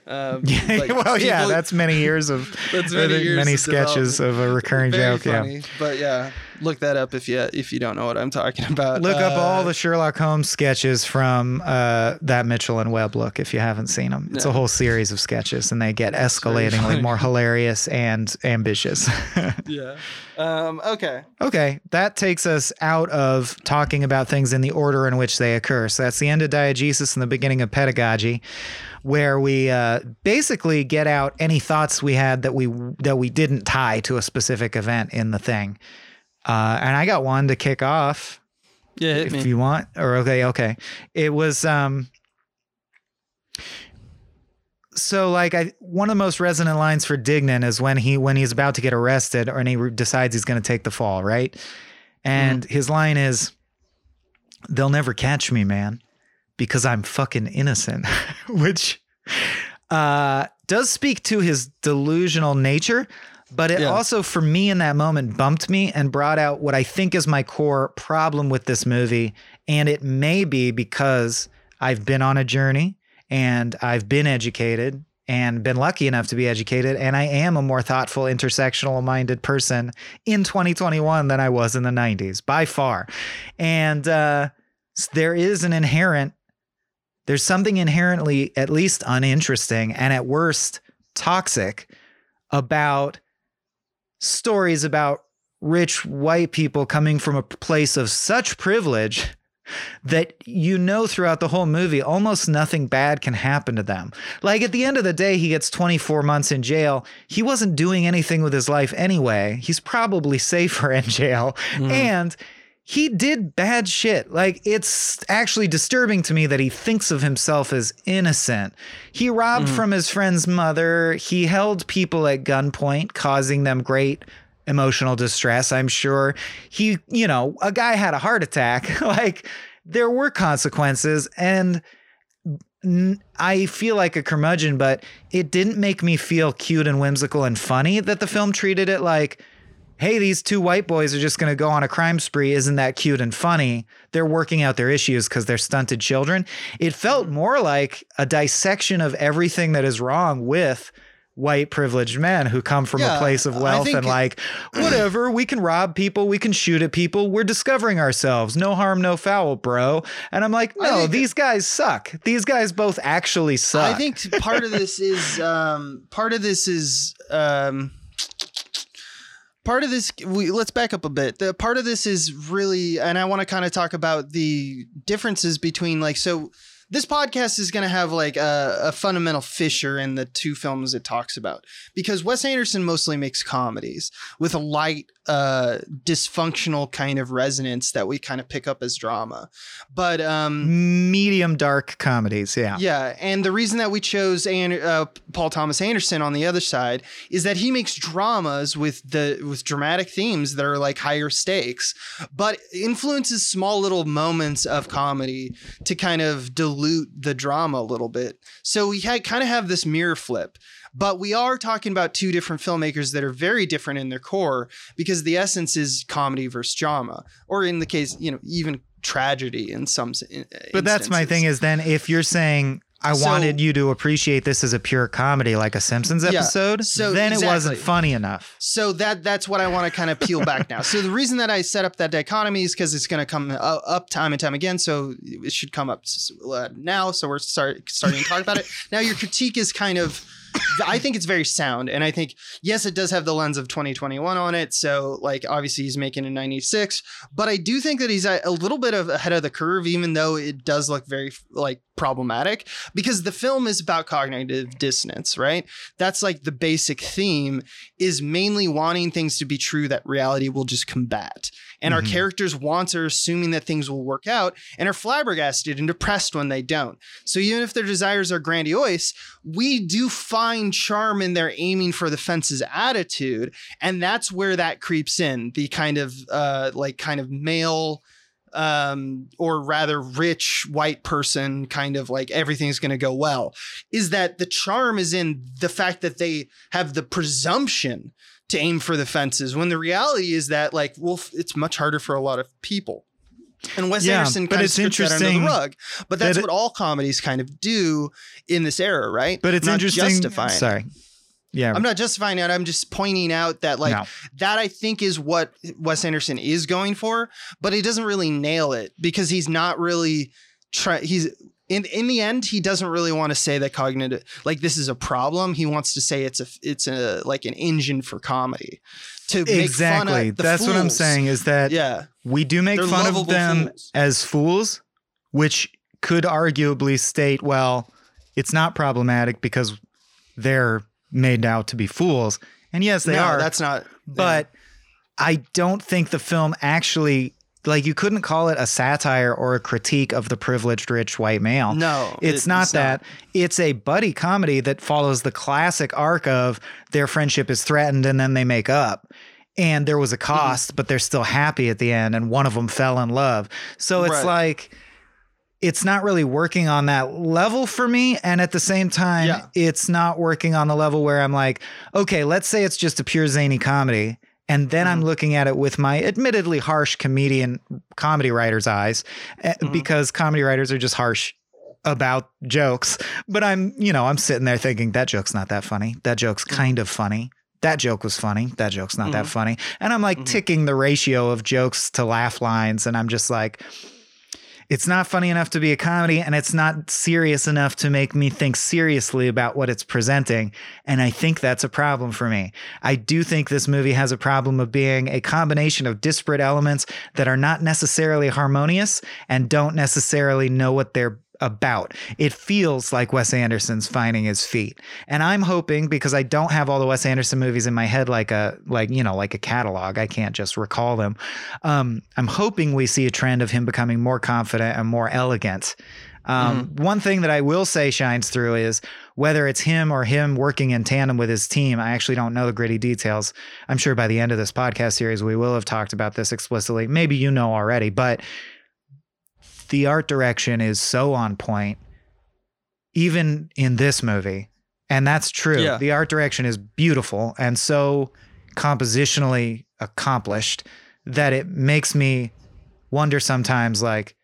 Um, yeah, like well, people, yeah, that's many years of that's many, years many sketches of a recurring Very joke. Funny. Yeah, but yeah, look that up if you if you don't know what I'm talking about. Look uh, up all the Sherlock Holmes sketches from uh, that Mitchell and Webb look if you haven't seen them. It's no. a whole series of sketches, and they get escalatingly more hilarious and ambitious. yeah. Um, okay. Okay, that takes us out of talking about things in the order in which they occur. So that's the end of diegesis and the beginning of pedagogy, where we uh, basically get out any thoughts we had that we that we didn't tie to a specific event in the thing. Uh, and I got one to kick off. Yeah, hit if me. you want. Or okay, okay. It was um. So like I one of the most resonant lines for Dignan is when he when he's about to get arrested, or and he decides he's going to take the fall, right? And mm-hmm. his line is, "They'll never catch me, man, because I'm fucking innocent," which uh, does speak to his delusional nature, but it yeah. also, for me in that moment, bumped me and brought out what I think is my core problem with this movie. And it may be because I've been on a journey and I've been educated and been lucky enough to be educated. And I am a more thoughtful, intersectional minded person in twenty twenty-one than I was in the nineties by far. And uh, there is an inherent There's something inherently, at least uninteresting and at worst toxic, about stories about rich white people coming from a place of such privilege that, you know, throughout the whole movie, almost nothing bad can happen to them. Like at the end of the day, he gets twenty-four months in jail. He wasn't doing anything with his life anyway. He's probably safer in jail. Mm. And he did bad shit. Like, it's actually disturbing to me that he thinks of himself as innocent. He robbed mm. from his friend's mother. He held people at gunpoint, causing them great emotional distress, I'm sure. He, you know, a guy had a heart attack. Like, there were consequences. And I feel like a curmudgeon, but it didn't make me feel cute and whimsical and funny that the film treated it like, hey, these two white boys are just going to go on a crime spree. Isn't that cute and funny? They're working out their issues because they're stunted children. It felt more like a dissection of everything that is wrong with white privileged men who come from yeah, a place of wealth and like, whatever, we can rob people, we can shoot at people, we're discovering ourselves, no harm, no foul, bro. And I'm like, no, these guys suck. These guys both actually suck. I think part of this is, um, part of this is, um, Part of this, we, let's back up a bit. The part of this is really, and I want to kind of talk about the differences between like, so this podcast is going to have like a, a fundamental fissure in the two films it talks about, because Wes Anderson mostly makes comedies with a light, uh, dysfunctional kind of resonance that we kind of pick up as drama, but um, medium dark comedies. Yeah. Yeah. And the reason that we chose and uh, Paul Thomas Anderson on the other side is that he makes dramas with the with dramatic themes that are like higher stakes, but influences small little moments of comedy to kind of dilute the drama a little bit. So we had kind of have this mirror flip. But we are talking about two different filmmakers that are very different in their core, because the essence is comedy versus drama, or in the case, you know, even tragedy in some instances. But that's my thing is then if you're saying I so, wanted you to appreciate this as a pure comedy, like a Simpsons episode, yeah, so then exactly. it wasn't funny enough. So that that's what I want to kind of peel back now. So the reason that I set up that dichotomy is because it's going to come up time and time again. So it should come up now. So we're start, starting to talk about it. Now your critique is kind of, I think it's very sound. And I think, yes, it does have the lens of twenty twenty-one on it. So like, obviously he's making a ninety-six, but I do think that he's a little bit of ahead of the curve, even though it does look very like problematic, because the film is about cognitive dissonance, right? That's like the basic theme, is mainly wanting things to be true that reality will just combat. And mm-hmm. our characters' wants are assuming that things will work out and are flabbergasted and depressed when they don't. So even if their desires are grandiose, we do find main charm in their aiming for the fences attitude. And that's where that creeps in, the kind of uh, like kind of male um, or rather rich white person kind of like everything's going to go well, is that the charm is in the fact that they have the presumption to aim for the fences when the reality is that, like, well, it's much harder for a lot of people. And Wes yeah, Anderson kind of stripped that under the rug. But that's that it, what all comedies kind of do in this era, right? But it's I'm interesting. Not justifying. Sorry. Yeah. I'm not justifying it. I'm just pointing out that, like, no. that I think is what Wes Anderson is going for, but he doesn't really nail it because he's not really try. He's in in the end, he doesn't really want to say that cognitive, like, this is a problem. He wants to say it's a it's a like an engine for comedy. To make exactly. fun of the That's fools. What I'm saying is that yeah. we do make They're fun of them fools. As fools, which could arguably state, well, it's not problematic because they're made out to be fools. And yes, they no, are. That's not. But yeah. I don't think the film actually, like, you couldn't call it a satire or a critique of the privileged rich white male. No, it's, it's not it's that. Not. It's a buddy comedy that follows the classic arc of their friendship is threatened and then they make up. And there was a cost, mm-hmm. but they're still happy at the end. And one of them fell in love. So it's right. like, it's not really working on that level for me. And at the same time, yeah. it's not working on the level where I'm like, okay, let's say it's just a pure zany comedy. And then mm-hmm. I'm looking at it with my admittedly harsh comedian comedy writer's eyes mm-hmm. because comedy writers are just harsh about jokes. But I'm, you know, I'm sitting there thinking that joke's not that funny. That joke's mm-hmm. kind of funny. That joke was funny. That joke's not mm-hmm. that funny. And I'm like mm-hmm. ticking the ratio of jokes to laugh lines. And I'm just like, it's not funny enough to be a comedy and it's not serious enough to make me think seriously about what it's presenting. And I think that's a problem for me. I do think this movie has a problem of being a combination of disparate elements that are not necessarily harmonious and don't necessarily know what they're about. It feels like Wes Anderson's finding his feet. And I'm hoping, because I don't have all the Wes Anderson movies in my head like a like you know like a catalog, I can't just recall them. Um, I'm hoping we see a trend of him becoming more confident and more elegant. Um, mm-hmm. One thing that I will say shines through is whether it's him or him working in tandem with his team. I actually don't know the gritty details. I'm sure by the end of this podcast series, we will have talked about this explicitly. Maybe you know already, but the art direction is so on point, even in this movie. And that's true. Yeah. The art direction is beautiful and so compositionally accomplished that it makes me wonder sometimes, like,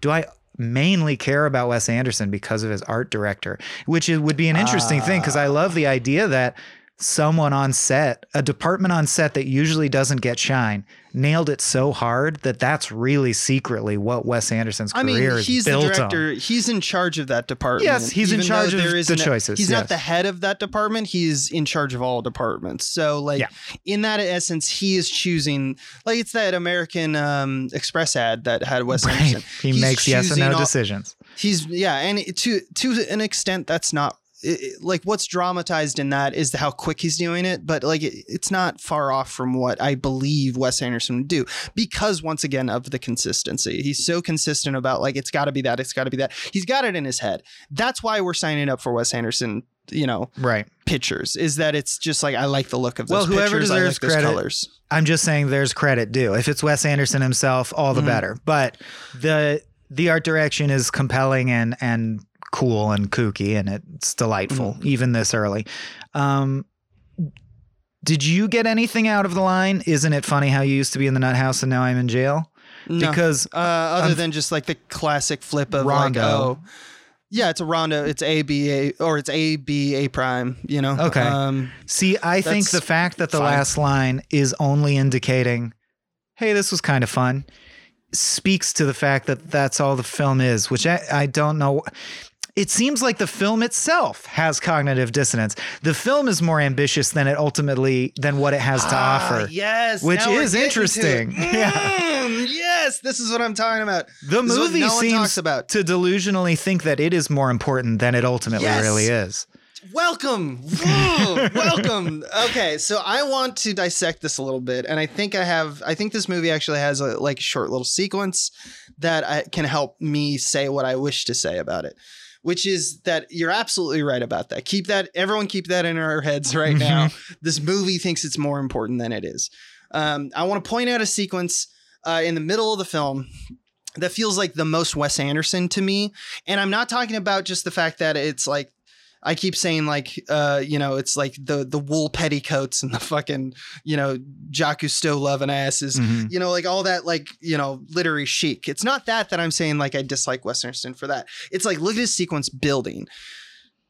do I mainly care about Wes Anderson because of his art director? Which would be an interesting uh. thing, because I love the idea that someone on set, a department on set that usually doesn't get shine, nailed it so hard that that's really secretly what Wes Anderson's career is built on. I mean, he's the director. On. He's in charge of that department. Yes, he's in charge of the choices. He's yes. not the head of that department. He's in charge of all departments. So, like, yeah. in that essence, he is choosing. Like, it's that American um, Express ad that had Wes right. Anderson. He he's makes yes and no all, decisions. He's yeah, and to to an extent, that's not. It, like, what's dramatized in that is how quick he's doing it, but like it, it's not far off from what I believe Wes Anderson would do, because once again of the consistency. He's so consistent about, like, it's got to be that, it's got to be that. He's got it in his head. That's why we're signing up for Wes Anderson, you know, right? Pictures is that it's just like I like the look of those well, whoever pictures, deserves I like those credit, colors. I'm just saying there's credit due. If it's Wes Anderson himself, all the mm-hmm. better. But the the art direction is compelling and and. cool and kooky, and it's delightful mm. even this early. Um did you get anything out of the line, isn't it funny how you used to be in the nut house and now I'm in jail? No. Because uh other um, than just like the classic flip of rondo, like, oh yeah, it's a rondo, it's a b a or it's a b a prime, you know. Okay. Um see, I think the fact that the fine. last line is only indicating, hey, this was kind of fun, speaks to the fact that that's all the film is, which I, I don't know. It seems like the film itself has cognitive dissonance. The film is more ambitious than it ultimately than what it has to ah, offer. Yes, which is interesting. Mm, yeah. Yes, this is what I'm talking about. The this movie no seems about. to delusionally think that it is more important than it ultimately yes. really is. Welcome. Whoa, welcome. Okay, so I want to dissect this a little bit, and I think I have I think this movie actually has a like short little sequence that I, can help me say what I wish to say about it. which is that you're absolutely right about that. Keep that, everyone keep that in our heads right now. This movie thinks it's more important than it is. Um, I want to point out a sequence uh, in the middle of the film that feels like the most Wes Anderson to me. And I'm not talking about just the fact that it's like, I keep saying like, uh, you know, it's like the the wool petticoats and the fucking, you know, Jacques Cousteau loving asses, mm-hmm. you know, like all that, like, you know, literary chic. It's not that that I'm saying like I dislike Wes Anderson for that. It's like, look at his sequence building.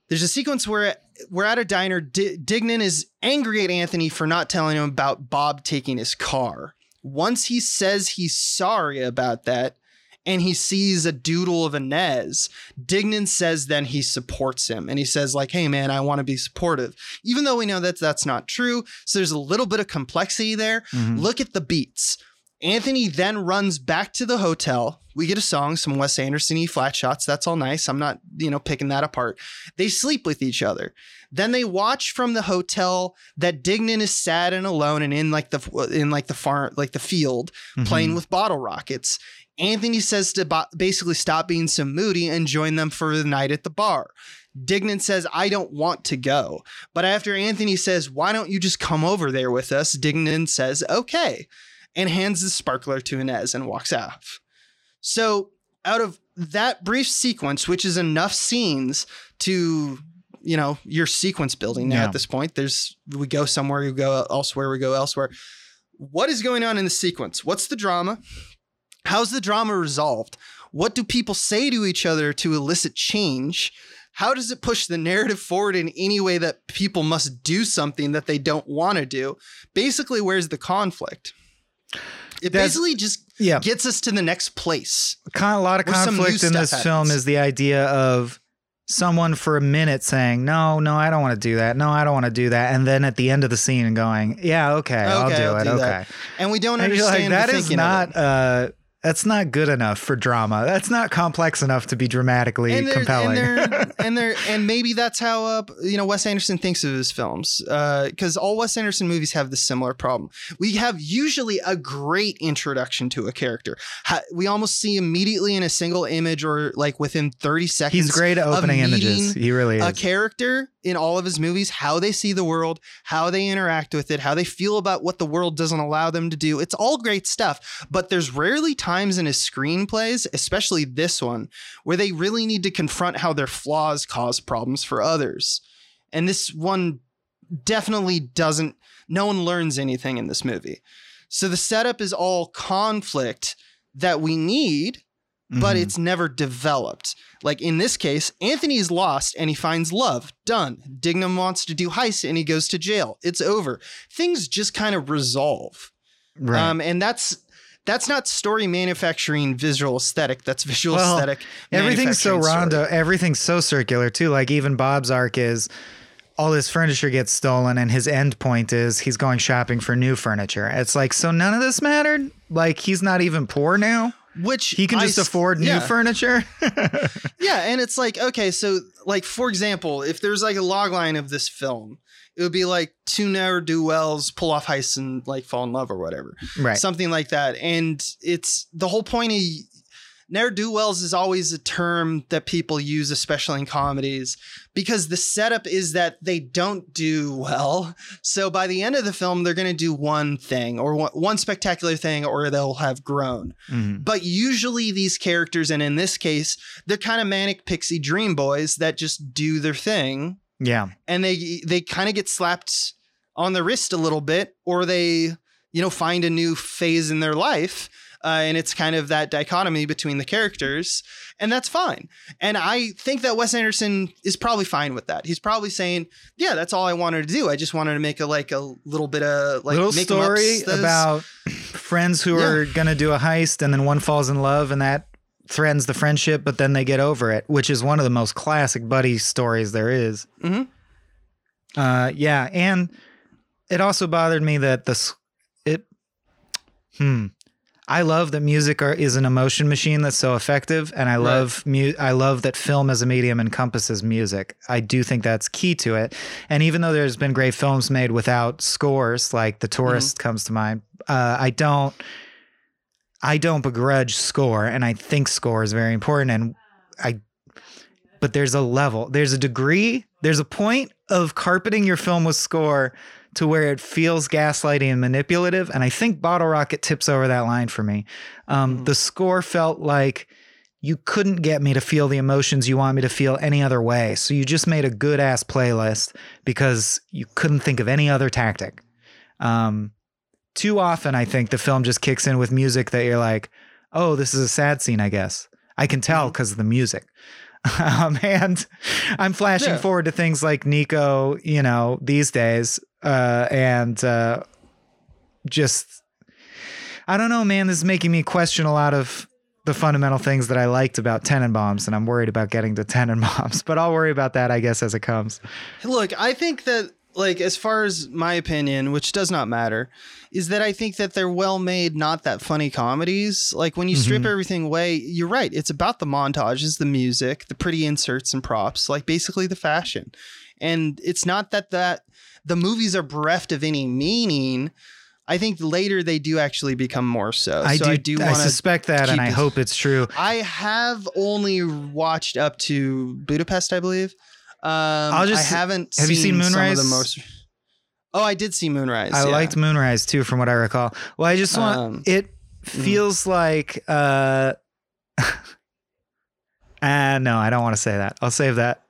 There's a sequence where we're at a diner. D- Dignan is angry at Anthony for not telling him about Bob taking his car. Once he says he's sorry about that, and he sees a doodle of Inez, Dignan says then he supports him. And he says like, hey, man, I want to be supportive, even though we know that that's not true. So there's a little bit of complexity there. Mm-hmm. Look at the beats. Anthony then runs back to the hotel. We get a song, some Wes Anderson-y flat shots. That's all nice. I'm not, you know, picking that apart. They sleep with each other. Then they watch from the hotel that Dignan is sad and alone and in like the in like the farm, like the field, mm-hmm. playing with bottle rockets. Anthony says to bo- basically stop being so moody and join them for the night at the bar. Dignan says, I don't want to go. But after Anthony says, why don't you just come over there with us? Dignan says, okay, and hands the sparkler to Inez and walks off. So out of that brief sequence, which is enough scenes to, you know, your sequence building now yeah. at this point, there's, we go somewhere, you go elsewhere, we go elsewhere. What is going on in the sequence? What's the drama? How's the drama resolved? What do people say to each other to elicit change? How does it push the narrative forward in any way that people must do something that they don't want to do? Basically, where's the conflict? It That's, basically just yeah. gets us to the next place. Con- a lot of conflict in this happens. Film is the idea of someone for a minute saying, no, no, I don't want to do that. No, I don't want to do that. And then at the end of the scene and going, yeah, okay, okay I'll do I'll it. Do okay. That. And we don't and understand. Like, that is not... Uh, That's not good enough for drama. That's not complex enough to be dramatically and compelling. And they're, and, they're, and maybe that's how uh, you know Wes Anderson thinks of his films, because uh, all Wes Anderson movies have this similar problem. We have usually a great introduction to a character. We almost see immediately in a single image or like within thirty seconds. He's great at opening images. He really is. A character in all of his movies, how they see the world, how they interact with it, how they feel about what the world doesn't allow them to do. It's all great stuff, but there's rarely time times in his screenplays, especially this one, where they really need to confront how their flaws cause problems for others. And this one definitely doesn't. No one learns anything in this movie. So the setup is all conflict that we need, but mm-hmm. it's never developed. Like in this case, Anthony is lost and he finds love. Done. Dignan wants to do heists and he goes to jail. It's over. Things just kind of resolve. Right. Um, and that's That's not story manufacturing visual aesthetic. That's visual well, aesthetic. Everything's so rondo. Story. Everything's so circular too. Like even Bob's arc is all his furniture gets stolen and his end point is he's going shopping for new furniture. It's like, so none of this mattered. Like he's not even poor now, which he can just I, afford yeah. new furniture. yeah. And it's like, okay. So like, for example, if there's like a log line of this film, it would be like two ne'er-do-wells pull off heists and like fall in love or whatever. Right. Something like that. And it's the whole point of ne'er-do-wells is always a term that people use, especially in comedies, because the setup is that they don't do well. So by the end of the film, they're going to do one thing or one, one spectacular thing, or they'll have grown. Mm-hmm. But usually these characters, and in this case, they're kind of manic pixie dream boys that just do their thing. Yeah. And they they kind of get slapped on the wrist a little bit, or they, you know, find a new phase in their life. Uh, and it's kind of that dichotomy between the characters. And that's fine. And I think that Wes Anderson is probably fine with that. He's probably saying, yeah, that's all I wanted to do. I just wanted to make a like a little bit of like little story about friends who yeah. are going to do a heist and then one falls in love and that threatens the friendship, but then they get over it, which is one of the most classic buddy stories there is. Mm-hmm. Uh, yeah. And it also bothered me that the, it, hmm. I love that music are, is an emotion machine that's so effective. And I right. love, mu- I love that film as a medium encompasses music. I do think that's key to it. And even though there's been great films made without scores, like The Tourist mm-hmm. comes to mind, uh, I don't, I don't begrudge score, and I think score is very important. And I but there's a level, there's a degree, there's a point of carpeting your film with score to where it feels gaslighty and manipulative. And I think Bottle Rocket tips over that line for me. Um, mm. The score felt like you couldn't get me to feel the emotions you want me to feel any other way. So you just made a good ass playlist because you couldn't think of any other tactic. Um, too often, I think the film just kicks in with music that you're like, oh, this is a sad scene, I guess. I can tell because of the music. Um, and I'm flashing yeah. forward to things like Nico, you know, these days. Uh, and uh, just, I don't know, man, this is making me question a lot of the fundamental things that I liked about Tenenbaums, and I'm worried about getting to Tenenbaums, but I'll worry about that, I guess, as it comes. Look, I think that, like, as far as my opinion, which does not matter, is that I think that they're well-made, not that funny comedies. Like, when you strip mm-hmm. everything away, you're right. It's about the montages, the music, the pretty inserts and props, like basically the fashion. And it's not that that the movies are bereft of any meaning. I think later they do actually become more so. I so do. I, do I suspect that, and I it. hope it's true. I have only watched up to Budapest, I believe. Um, I'll just, I haven't. Have seen you seen Moonrise? Some of the most, oh, I did see Moonrise. I yeah. liked Moonrise too, from what I recall. Well, I just want. Um, it feels mm. like. Uh, uh, no, I don't want to say that. I'll save that.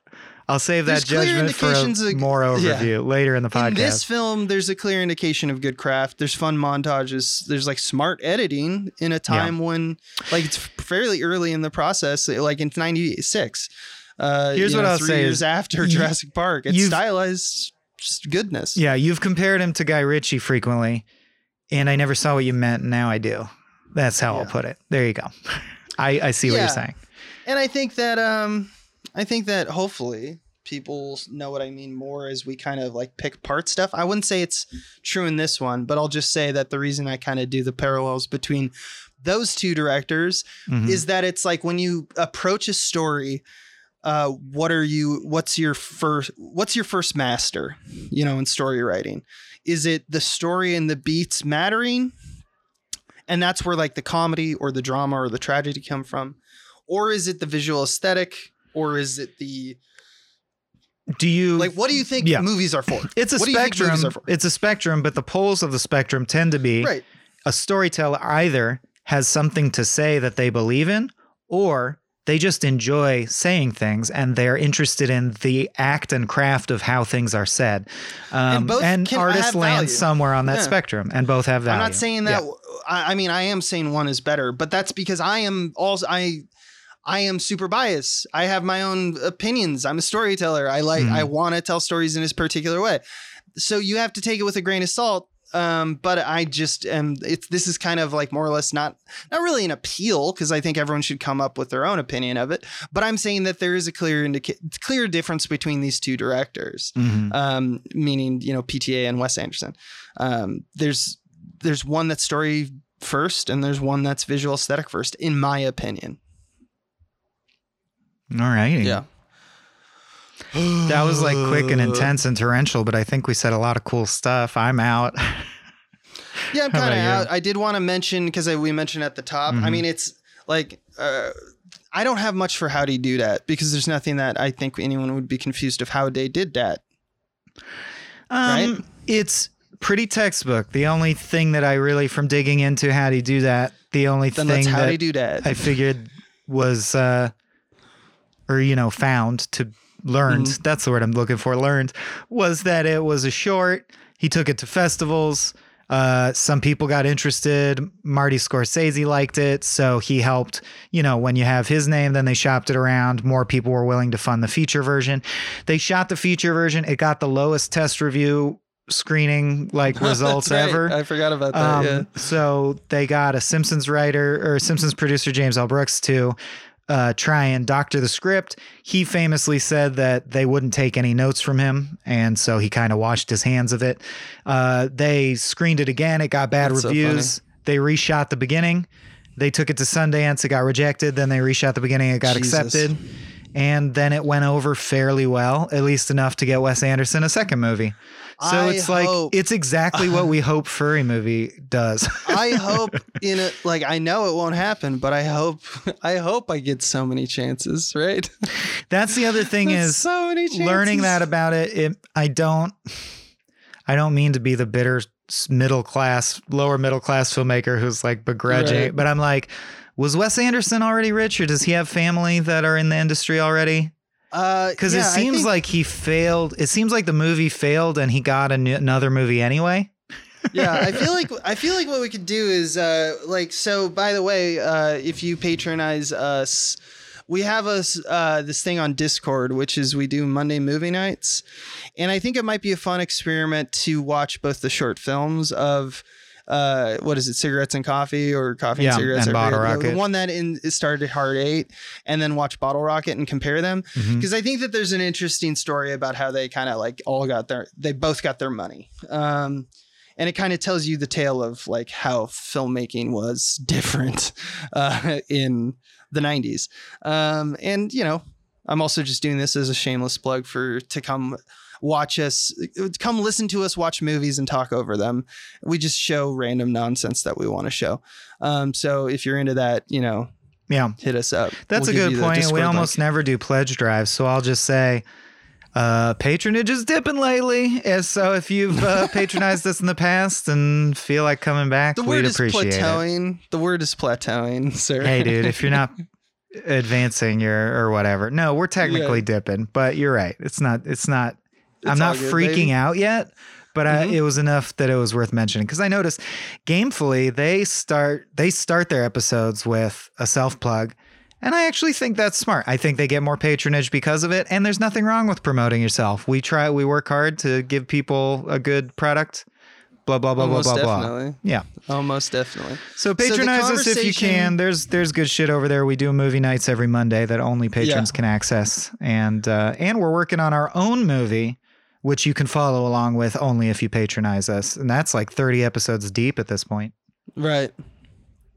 I'll save that there's judgment for a, of, more overview yeah. later in the podcast. In this film, there's a clear indication of good craft. There's fun montages. There's like smart editing in a time yeah. when, like, it's fairly early in the process. Like in ninety-six, uh, here's what know, I'll three say: years is, after you, Jurassic Park, it's stylized goodness. Yeah, you've compared him to Guy Ritchie frequently, and I never saw what you meant. And now I do. That's how yeah. I'll put it. There you go. I, I see yeah. what you're saying, and I think that um. I think that hopefully people know what I mean more as we kind of like pick part stuff. I wouldn't say it's true in this one, but I'll just say that the reason I kind of do the parallels between those two directors mm-hmm. is that it's like when you approach a story, uh, what are you, what's your first, what's your first master, you know, in story writing? Is it the story and the beats mattering? And that's where like the comedy or the drama or the tragedy come from, or is it the visual aesthetic? Or is it the, do you like, what do you think yeah. movies are for? It's a what spectrum. It's a spectrum, but the poles of the spectrum tend to be right. a storyteller either has something to say that they believe in, or they just enjoy saying things and they're interested in the act and craft of how things are said. Um, and, and artists land somewhere on that yeah. spectrum, and both have value. I'm not saying that. Yeah. I, I mean, I am saying one is better, but that's because I am also, I, I am super biased. I have my own opinions. I'm a storyteller. I like, mm-hmm. I want to tell stories in this particular way. So you have to take it with a grain of salt. Um, but I just am, it's, this is kind of like more or less not, not really an appeal, because I think everyone should come up with their own opinion of it. But I'm saying that there is a clear indica- clear difference between these two directors, mm-hmm. um, meaning, you know, P T A and Wes Anderson. Um, there's, there's one that's story first, and there's one that's visual aesthetic first, in my opinion. All right. Yeah. That was like quick and intense and torrential, but I think we said a lot of cool stuff. I'm out. Yeah, I'm kind of out. You? I did want to mention, because we mentioned at the top, mm-hmm. I mean, it's like, uh, I don't have much for How They Do That, because there's nothing that I think anyone would be confused of how they did that. Um, right? It's pretty textbook. The only thing that I really, from digging into How They Do That, the only then thing how that, they do that I figured was... Uh, or, you know, found to learned, mm-hmm. that's the word I'm looking for, learned, was that it was a short. He took it to festivals. Uh, some people got interested. Marty Scorsese liked it. So he helped, you know, when you have his name, then they shopped it around. More people were willing to fund the feature version. They shot the feature version. It got the lowest test review screening like results right. ever. I forgot about that. Um, yeah. So they got a Simpsons writer or Simpsons producer, James L. Brooks, to Uh, try and doctor the script. He famously said that they wouldn't take any notes from him, and so he kind of washed his hands of it. Uh, they screened it again. It got bad That's reviews. So they reshot the beginning. They took it to Sundance. It got rejected. Then they reshot the beginning. It got Jesus. accepted. And then it went over fairly well, at least enough to get Wes Anderson a second movie. So I it's like, hope, it's exactly what we hope furry movie does. I hope in it, like, I know it won't happen, but I hope, I hope I get so many chances, right? That's the other thing is so many chances. Learning that about it, it, I don't, I don't mean to be the bitter middle class, lower middle class filmmaker who's like begrudging, right. But I'm like, was Wes Anderson already rich, or does he have family that are in the industry already? Because uh, yeah, it seems think, like he failed. It seems like the movie failed and he got an- another movie anyway. Yeah, I feel like I feel like what we could do is uh, like, so by the way, uh, if you patronize us, we have us uh, this thing on Discord, which is we do Monday movie nights. And I think it might be a fun experiment to watch both the short films of Uh, what is it? Cigarettes and Coffee, or Coffee yeah, and Cigarettes, and Bottle Rocket. The one that in started Hard Eight, and then watch Bottle Rocket and compare them, because mm-hmm. I think that there's an interesting story about how they kind of like all got their, they both got their money, um, and it kind of tells you the tale of like how filmmaking was different uh, in the nineties, um, and you know, I'm also just doing this as a shameless plug for to come. Watch us, come listen to us watch movies and talk over them. We just show random nonsense that we want to show. Um, so if you're into that, you know, yeah, hit us up. That's we'll a good point. We almost link. Never do pledge drives. So I'll just say uh, patronage is dipping lately. And so if you've uh, patronized us in the past and feel like coming back, the word we'd is appreciate plateauing. It. The word is plateauing, sir. Hey, dude, if you're not advancing your or whatever. No, we're technically yeah. dipping, but you're right. It's not. It's not. It's I'm not good, freaking baby. out yet, but mm-hmm. I, it was enough that it was worth mentioning, because I noticed Gamefully they start they start their episodes with a self plug, and I actually think that's smart. I think they get more patronage because of it, and there's nothing wrong with promoting yourself. We try, we work hard to give people a good product. Blah blah blah almost blah blah definitely. blah. Yeah, almost definitely. So patronize so us if you can. There's there's good shit over there. We do movie nights every Monday that only patrons yeah. can access, and uh, and we're working on our own movie, which you can follow along with only if you patronize us. And that's like thirty episodes deep at this point. Right.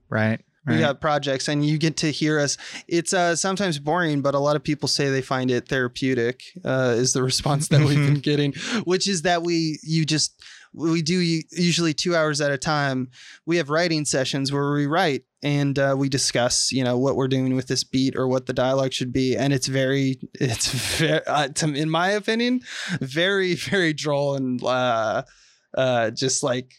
Right. Right. We got projects, and you get to hear us. It's uh, sometimes boring, but a lot of people say they find it therapeutic uh, is the response that we've been getting, which is that we you just we do usually two hours at a time. We have writing sessions where we write and uh, we discuss, you know, what we're doing with this beat or what the dialogue should be. And it's very it's very, uh, to, in my opinion, very, very droll and uh Uh, just like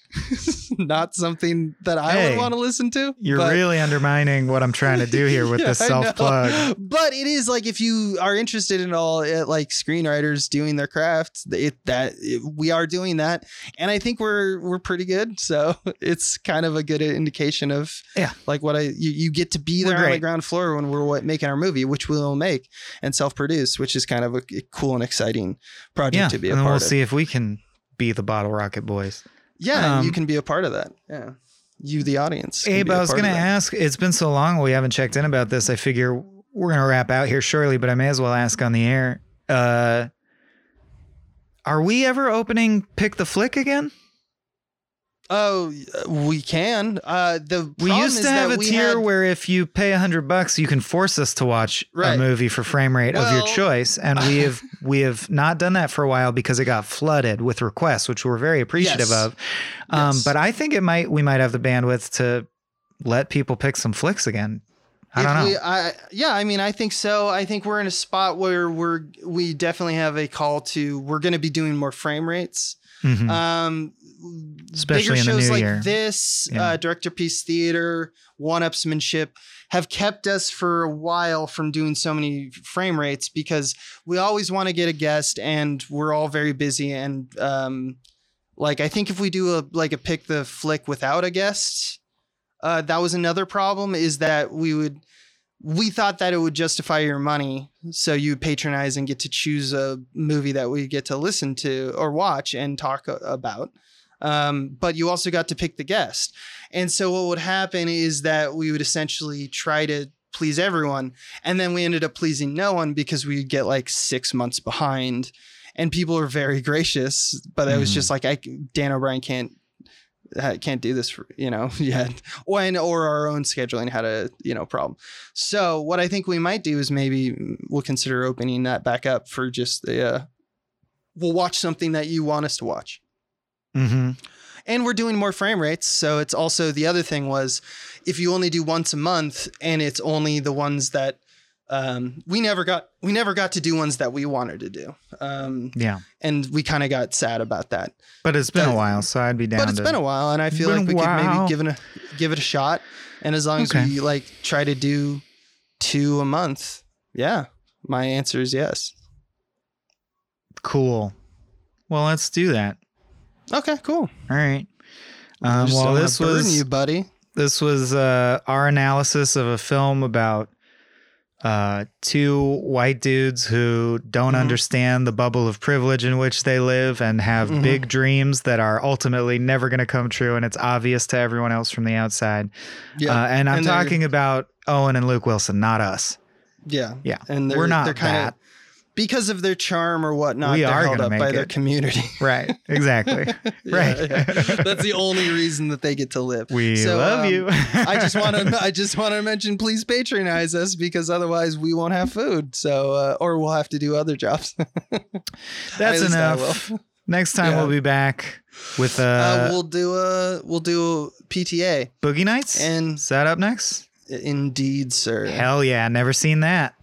not something that I hey, would want to listen to. You're but... really undermining what I'm trying to do here with yeah, this self plug. But it is like, if you are interested in all it, like screenwriters doing their craft, it, that it, we are doing that, and I think we're we're pretty good. So it's kind of a good indication of yeah, like what I you, you get to be there we're on great. the ground floor when we're making our movie, which we'll make and self produce, which is kind of a cool and exciting project yeah, to be a and part we'll of. We'll see if we can. Be the Bottle Rocket Boys. Yeah, um, you can be a part of that. Yeah, you, the audience. Abe, I was going to ask, it's been so long we haven't checked in about this. I figure we're going to wrap out here shortly, but I may as well ask on the air. Uh, are we ever opening Pick the Flick again? Oh, we can. Uh, the we used to have a tier had... where if you pay a hundred bucks, you can force us to watch right. a movie for frame rate well, of your choice. And we have we have not done that for a while because it got flooded with requests, which we're very appreciative yes. of. Um, yes. But I think it might we might have the bandwidth to let people pick some flicks again. I if don't know. We, I, yeah, I mean, I think so. I think we're in a spot where we're we definitely have a call to we're going to be doing more frame rates. Mm-hmm. Um, Especially bigger in the shows new like year. This, yeah. uh, Director Piece Theater, One-Upsmanship have kept us for a while from doing so many frame rates because we always want to get a guest and we're all very busy. And um, like I think if we do a like a Pick the Flick without a guest, uh, that was another problem is that we would we thought that it would justify your money. So you patronize and get to choose a movie that we get to listen to or watch and talk about. Um, but you also got to pick the guest. And so what would happen is that we would essentially try to please everyone. And then we ended up pleasing no one because we would get like six months behind and people are very gracious, but mm. I was just like, I Dan O'Brien can't can't do this, for, you know, yet, when, or our own scheduling had a, you know, problem. So what I think we might do is maybe we'll consider opening that back up for just the, uh, we'll watch something that you want us to watch. Mm-hmm. And we're doing more frame rates. So it's also, the other thing was, if you only do once a month and it's only the ones that, um, we never got, we never got to do ones that we wanted to do. Um, yeah. And we kind of got sad about that, but it's been but, a while. So I'd be down. But it's to, been a while. And I feel like we could maybe give it a, give it a shot. And as long okay. as we like try to do two a month. Yeah. My answer is yes. Cool. Well, let's do that. Okay, cool. All right. Um, well, this was you, buddy. This was uh, our analysis of a film about uh, two white dudes who don't mm-hmm. understand the bubble of privilege in which they live and have mm-hmm. big dreams that are ultimately never going to come true. And it's obvious to everyone else from the outside. Yeah. Uh, and I'm and talking about Owen and Luke Wilson, not us. Yeah. Yeah. And they're, we're not they're kinda, that. Because of their charm or whatnot, we they're are held up by it. Their community. Right. Exactly. Right. Yeah, yeah. That's the only reason that they get to live. We so, love um, you. I just want to, I just want to mention, please patronize us, because otherwise we won't have food. So, uh, or we'll have to do other jobs. That's enough. Next time yeah. we'll be back with, uh, uh we'll do a, we'll do a P T A. Boogie Nights. And is that up next? Indeed, sir. Hell yeah. Never seen that.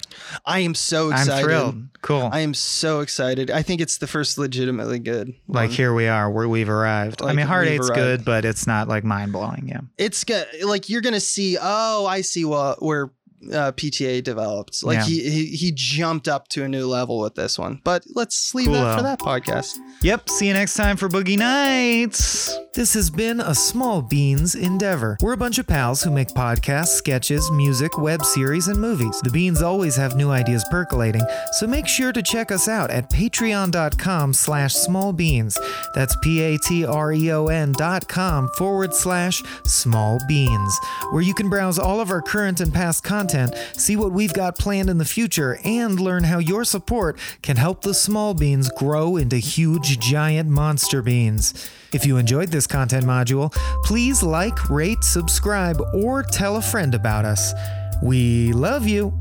I am so excited. I'm thrilled. Cool. I am so excited. I think it's the first legitimately good. Like, um, here we are, where we've arrived. Like, I mean, Heart Eight's good, but it's not like mind blowing. Yeah. It's good. Like, you're going to see, oh, I see what, where uh, P T A developed. Like yeah. he, he, he jumped up to a new level with this one, but let's leave cool. that for that podcast. Yep. See you next time for Boogie Nights. This has been a Small Beans endeavor. We're a bunch of pals who make podcasts, sketches, music, web series, and movies. The Beans always have new ideas percolating, so make sure to check us out at patreon.com slash smallbeans. That's P-A-T-R-E-O-N dot com forward slash smallbeans, where you can browse all of our current and past content, see what we've got planned in the future, and learn how your support can help the Small Beans grow into huge, giant monster beans. If you enjoyed this content module, please like, rate, subscribe, or tell a friend about us. We love you.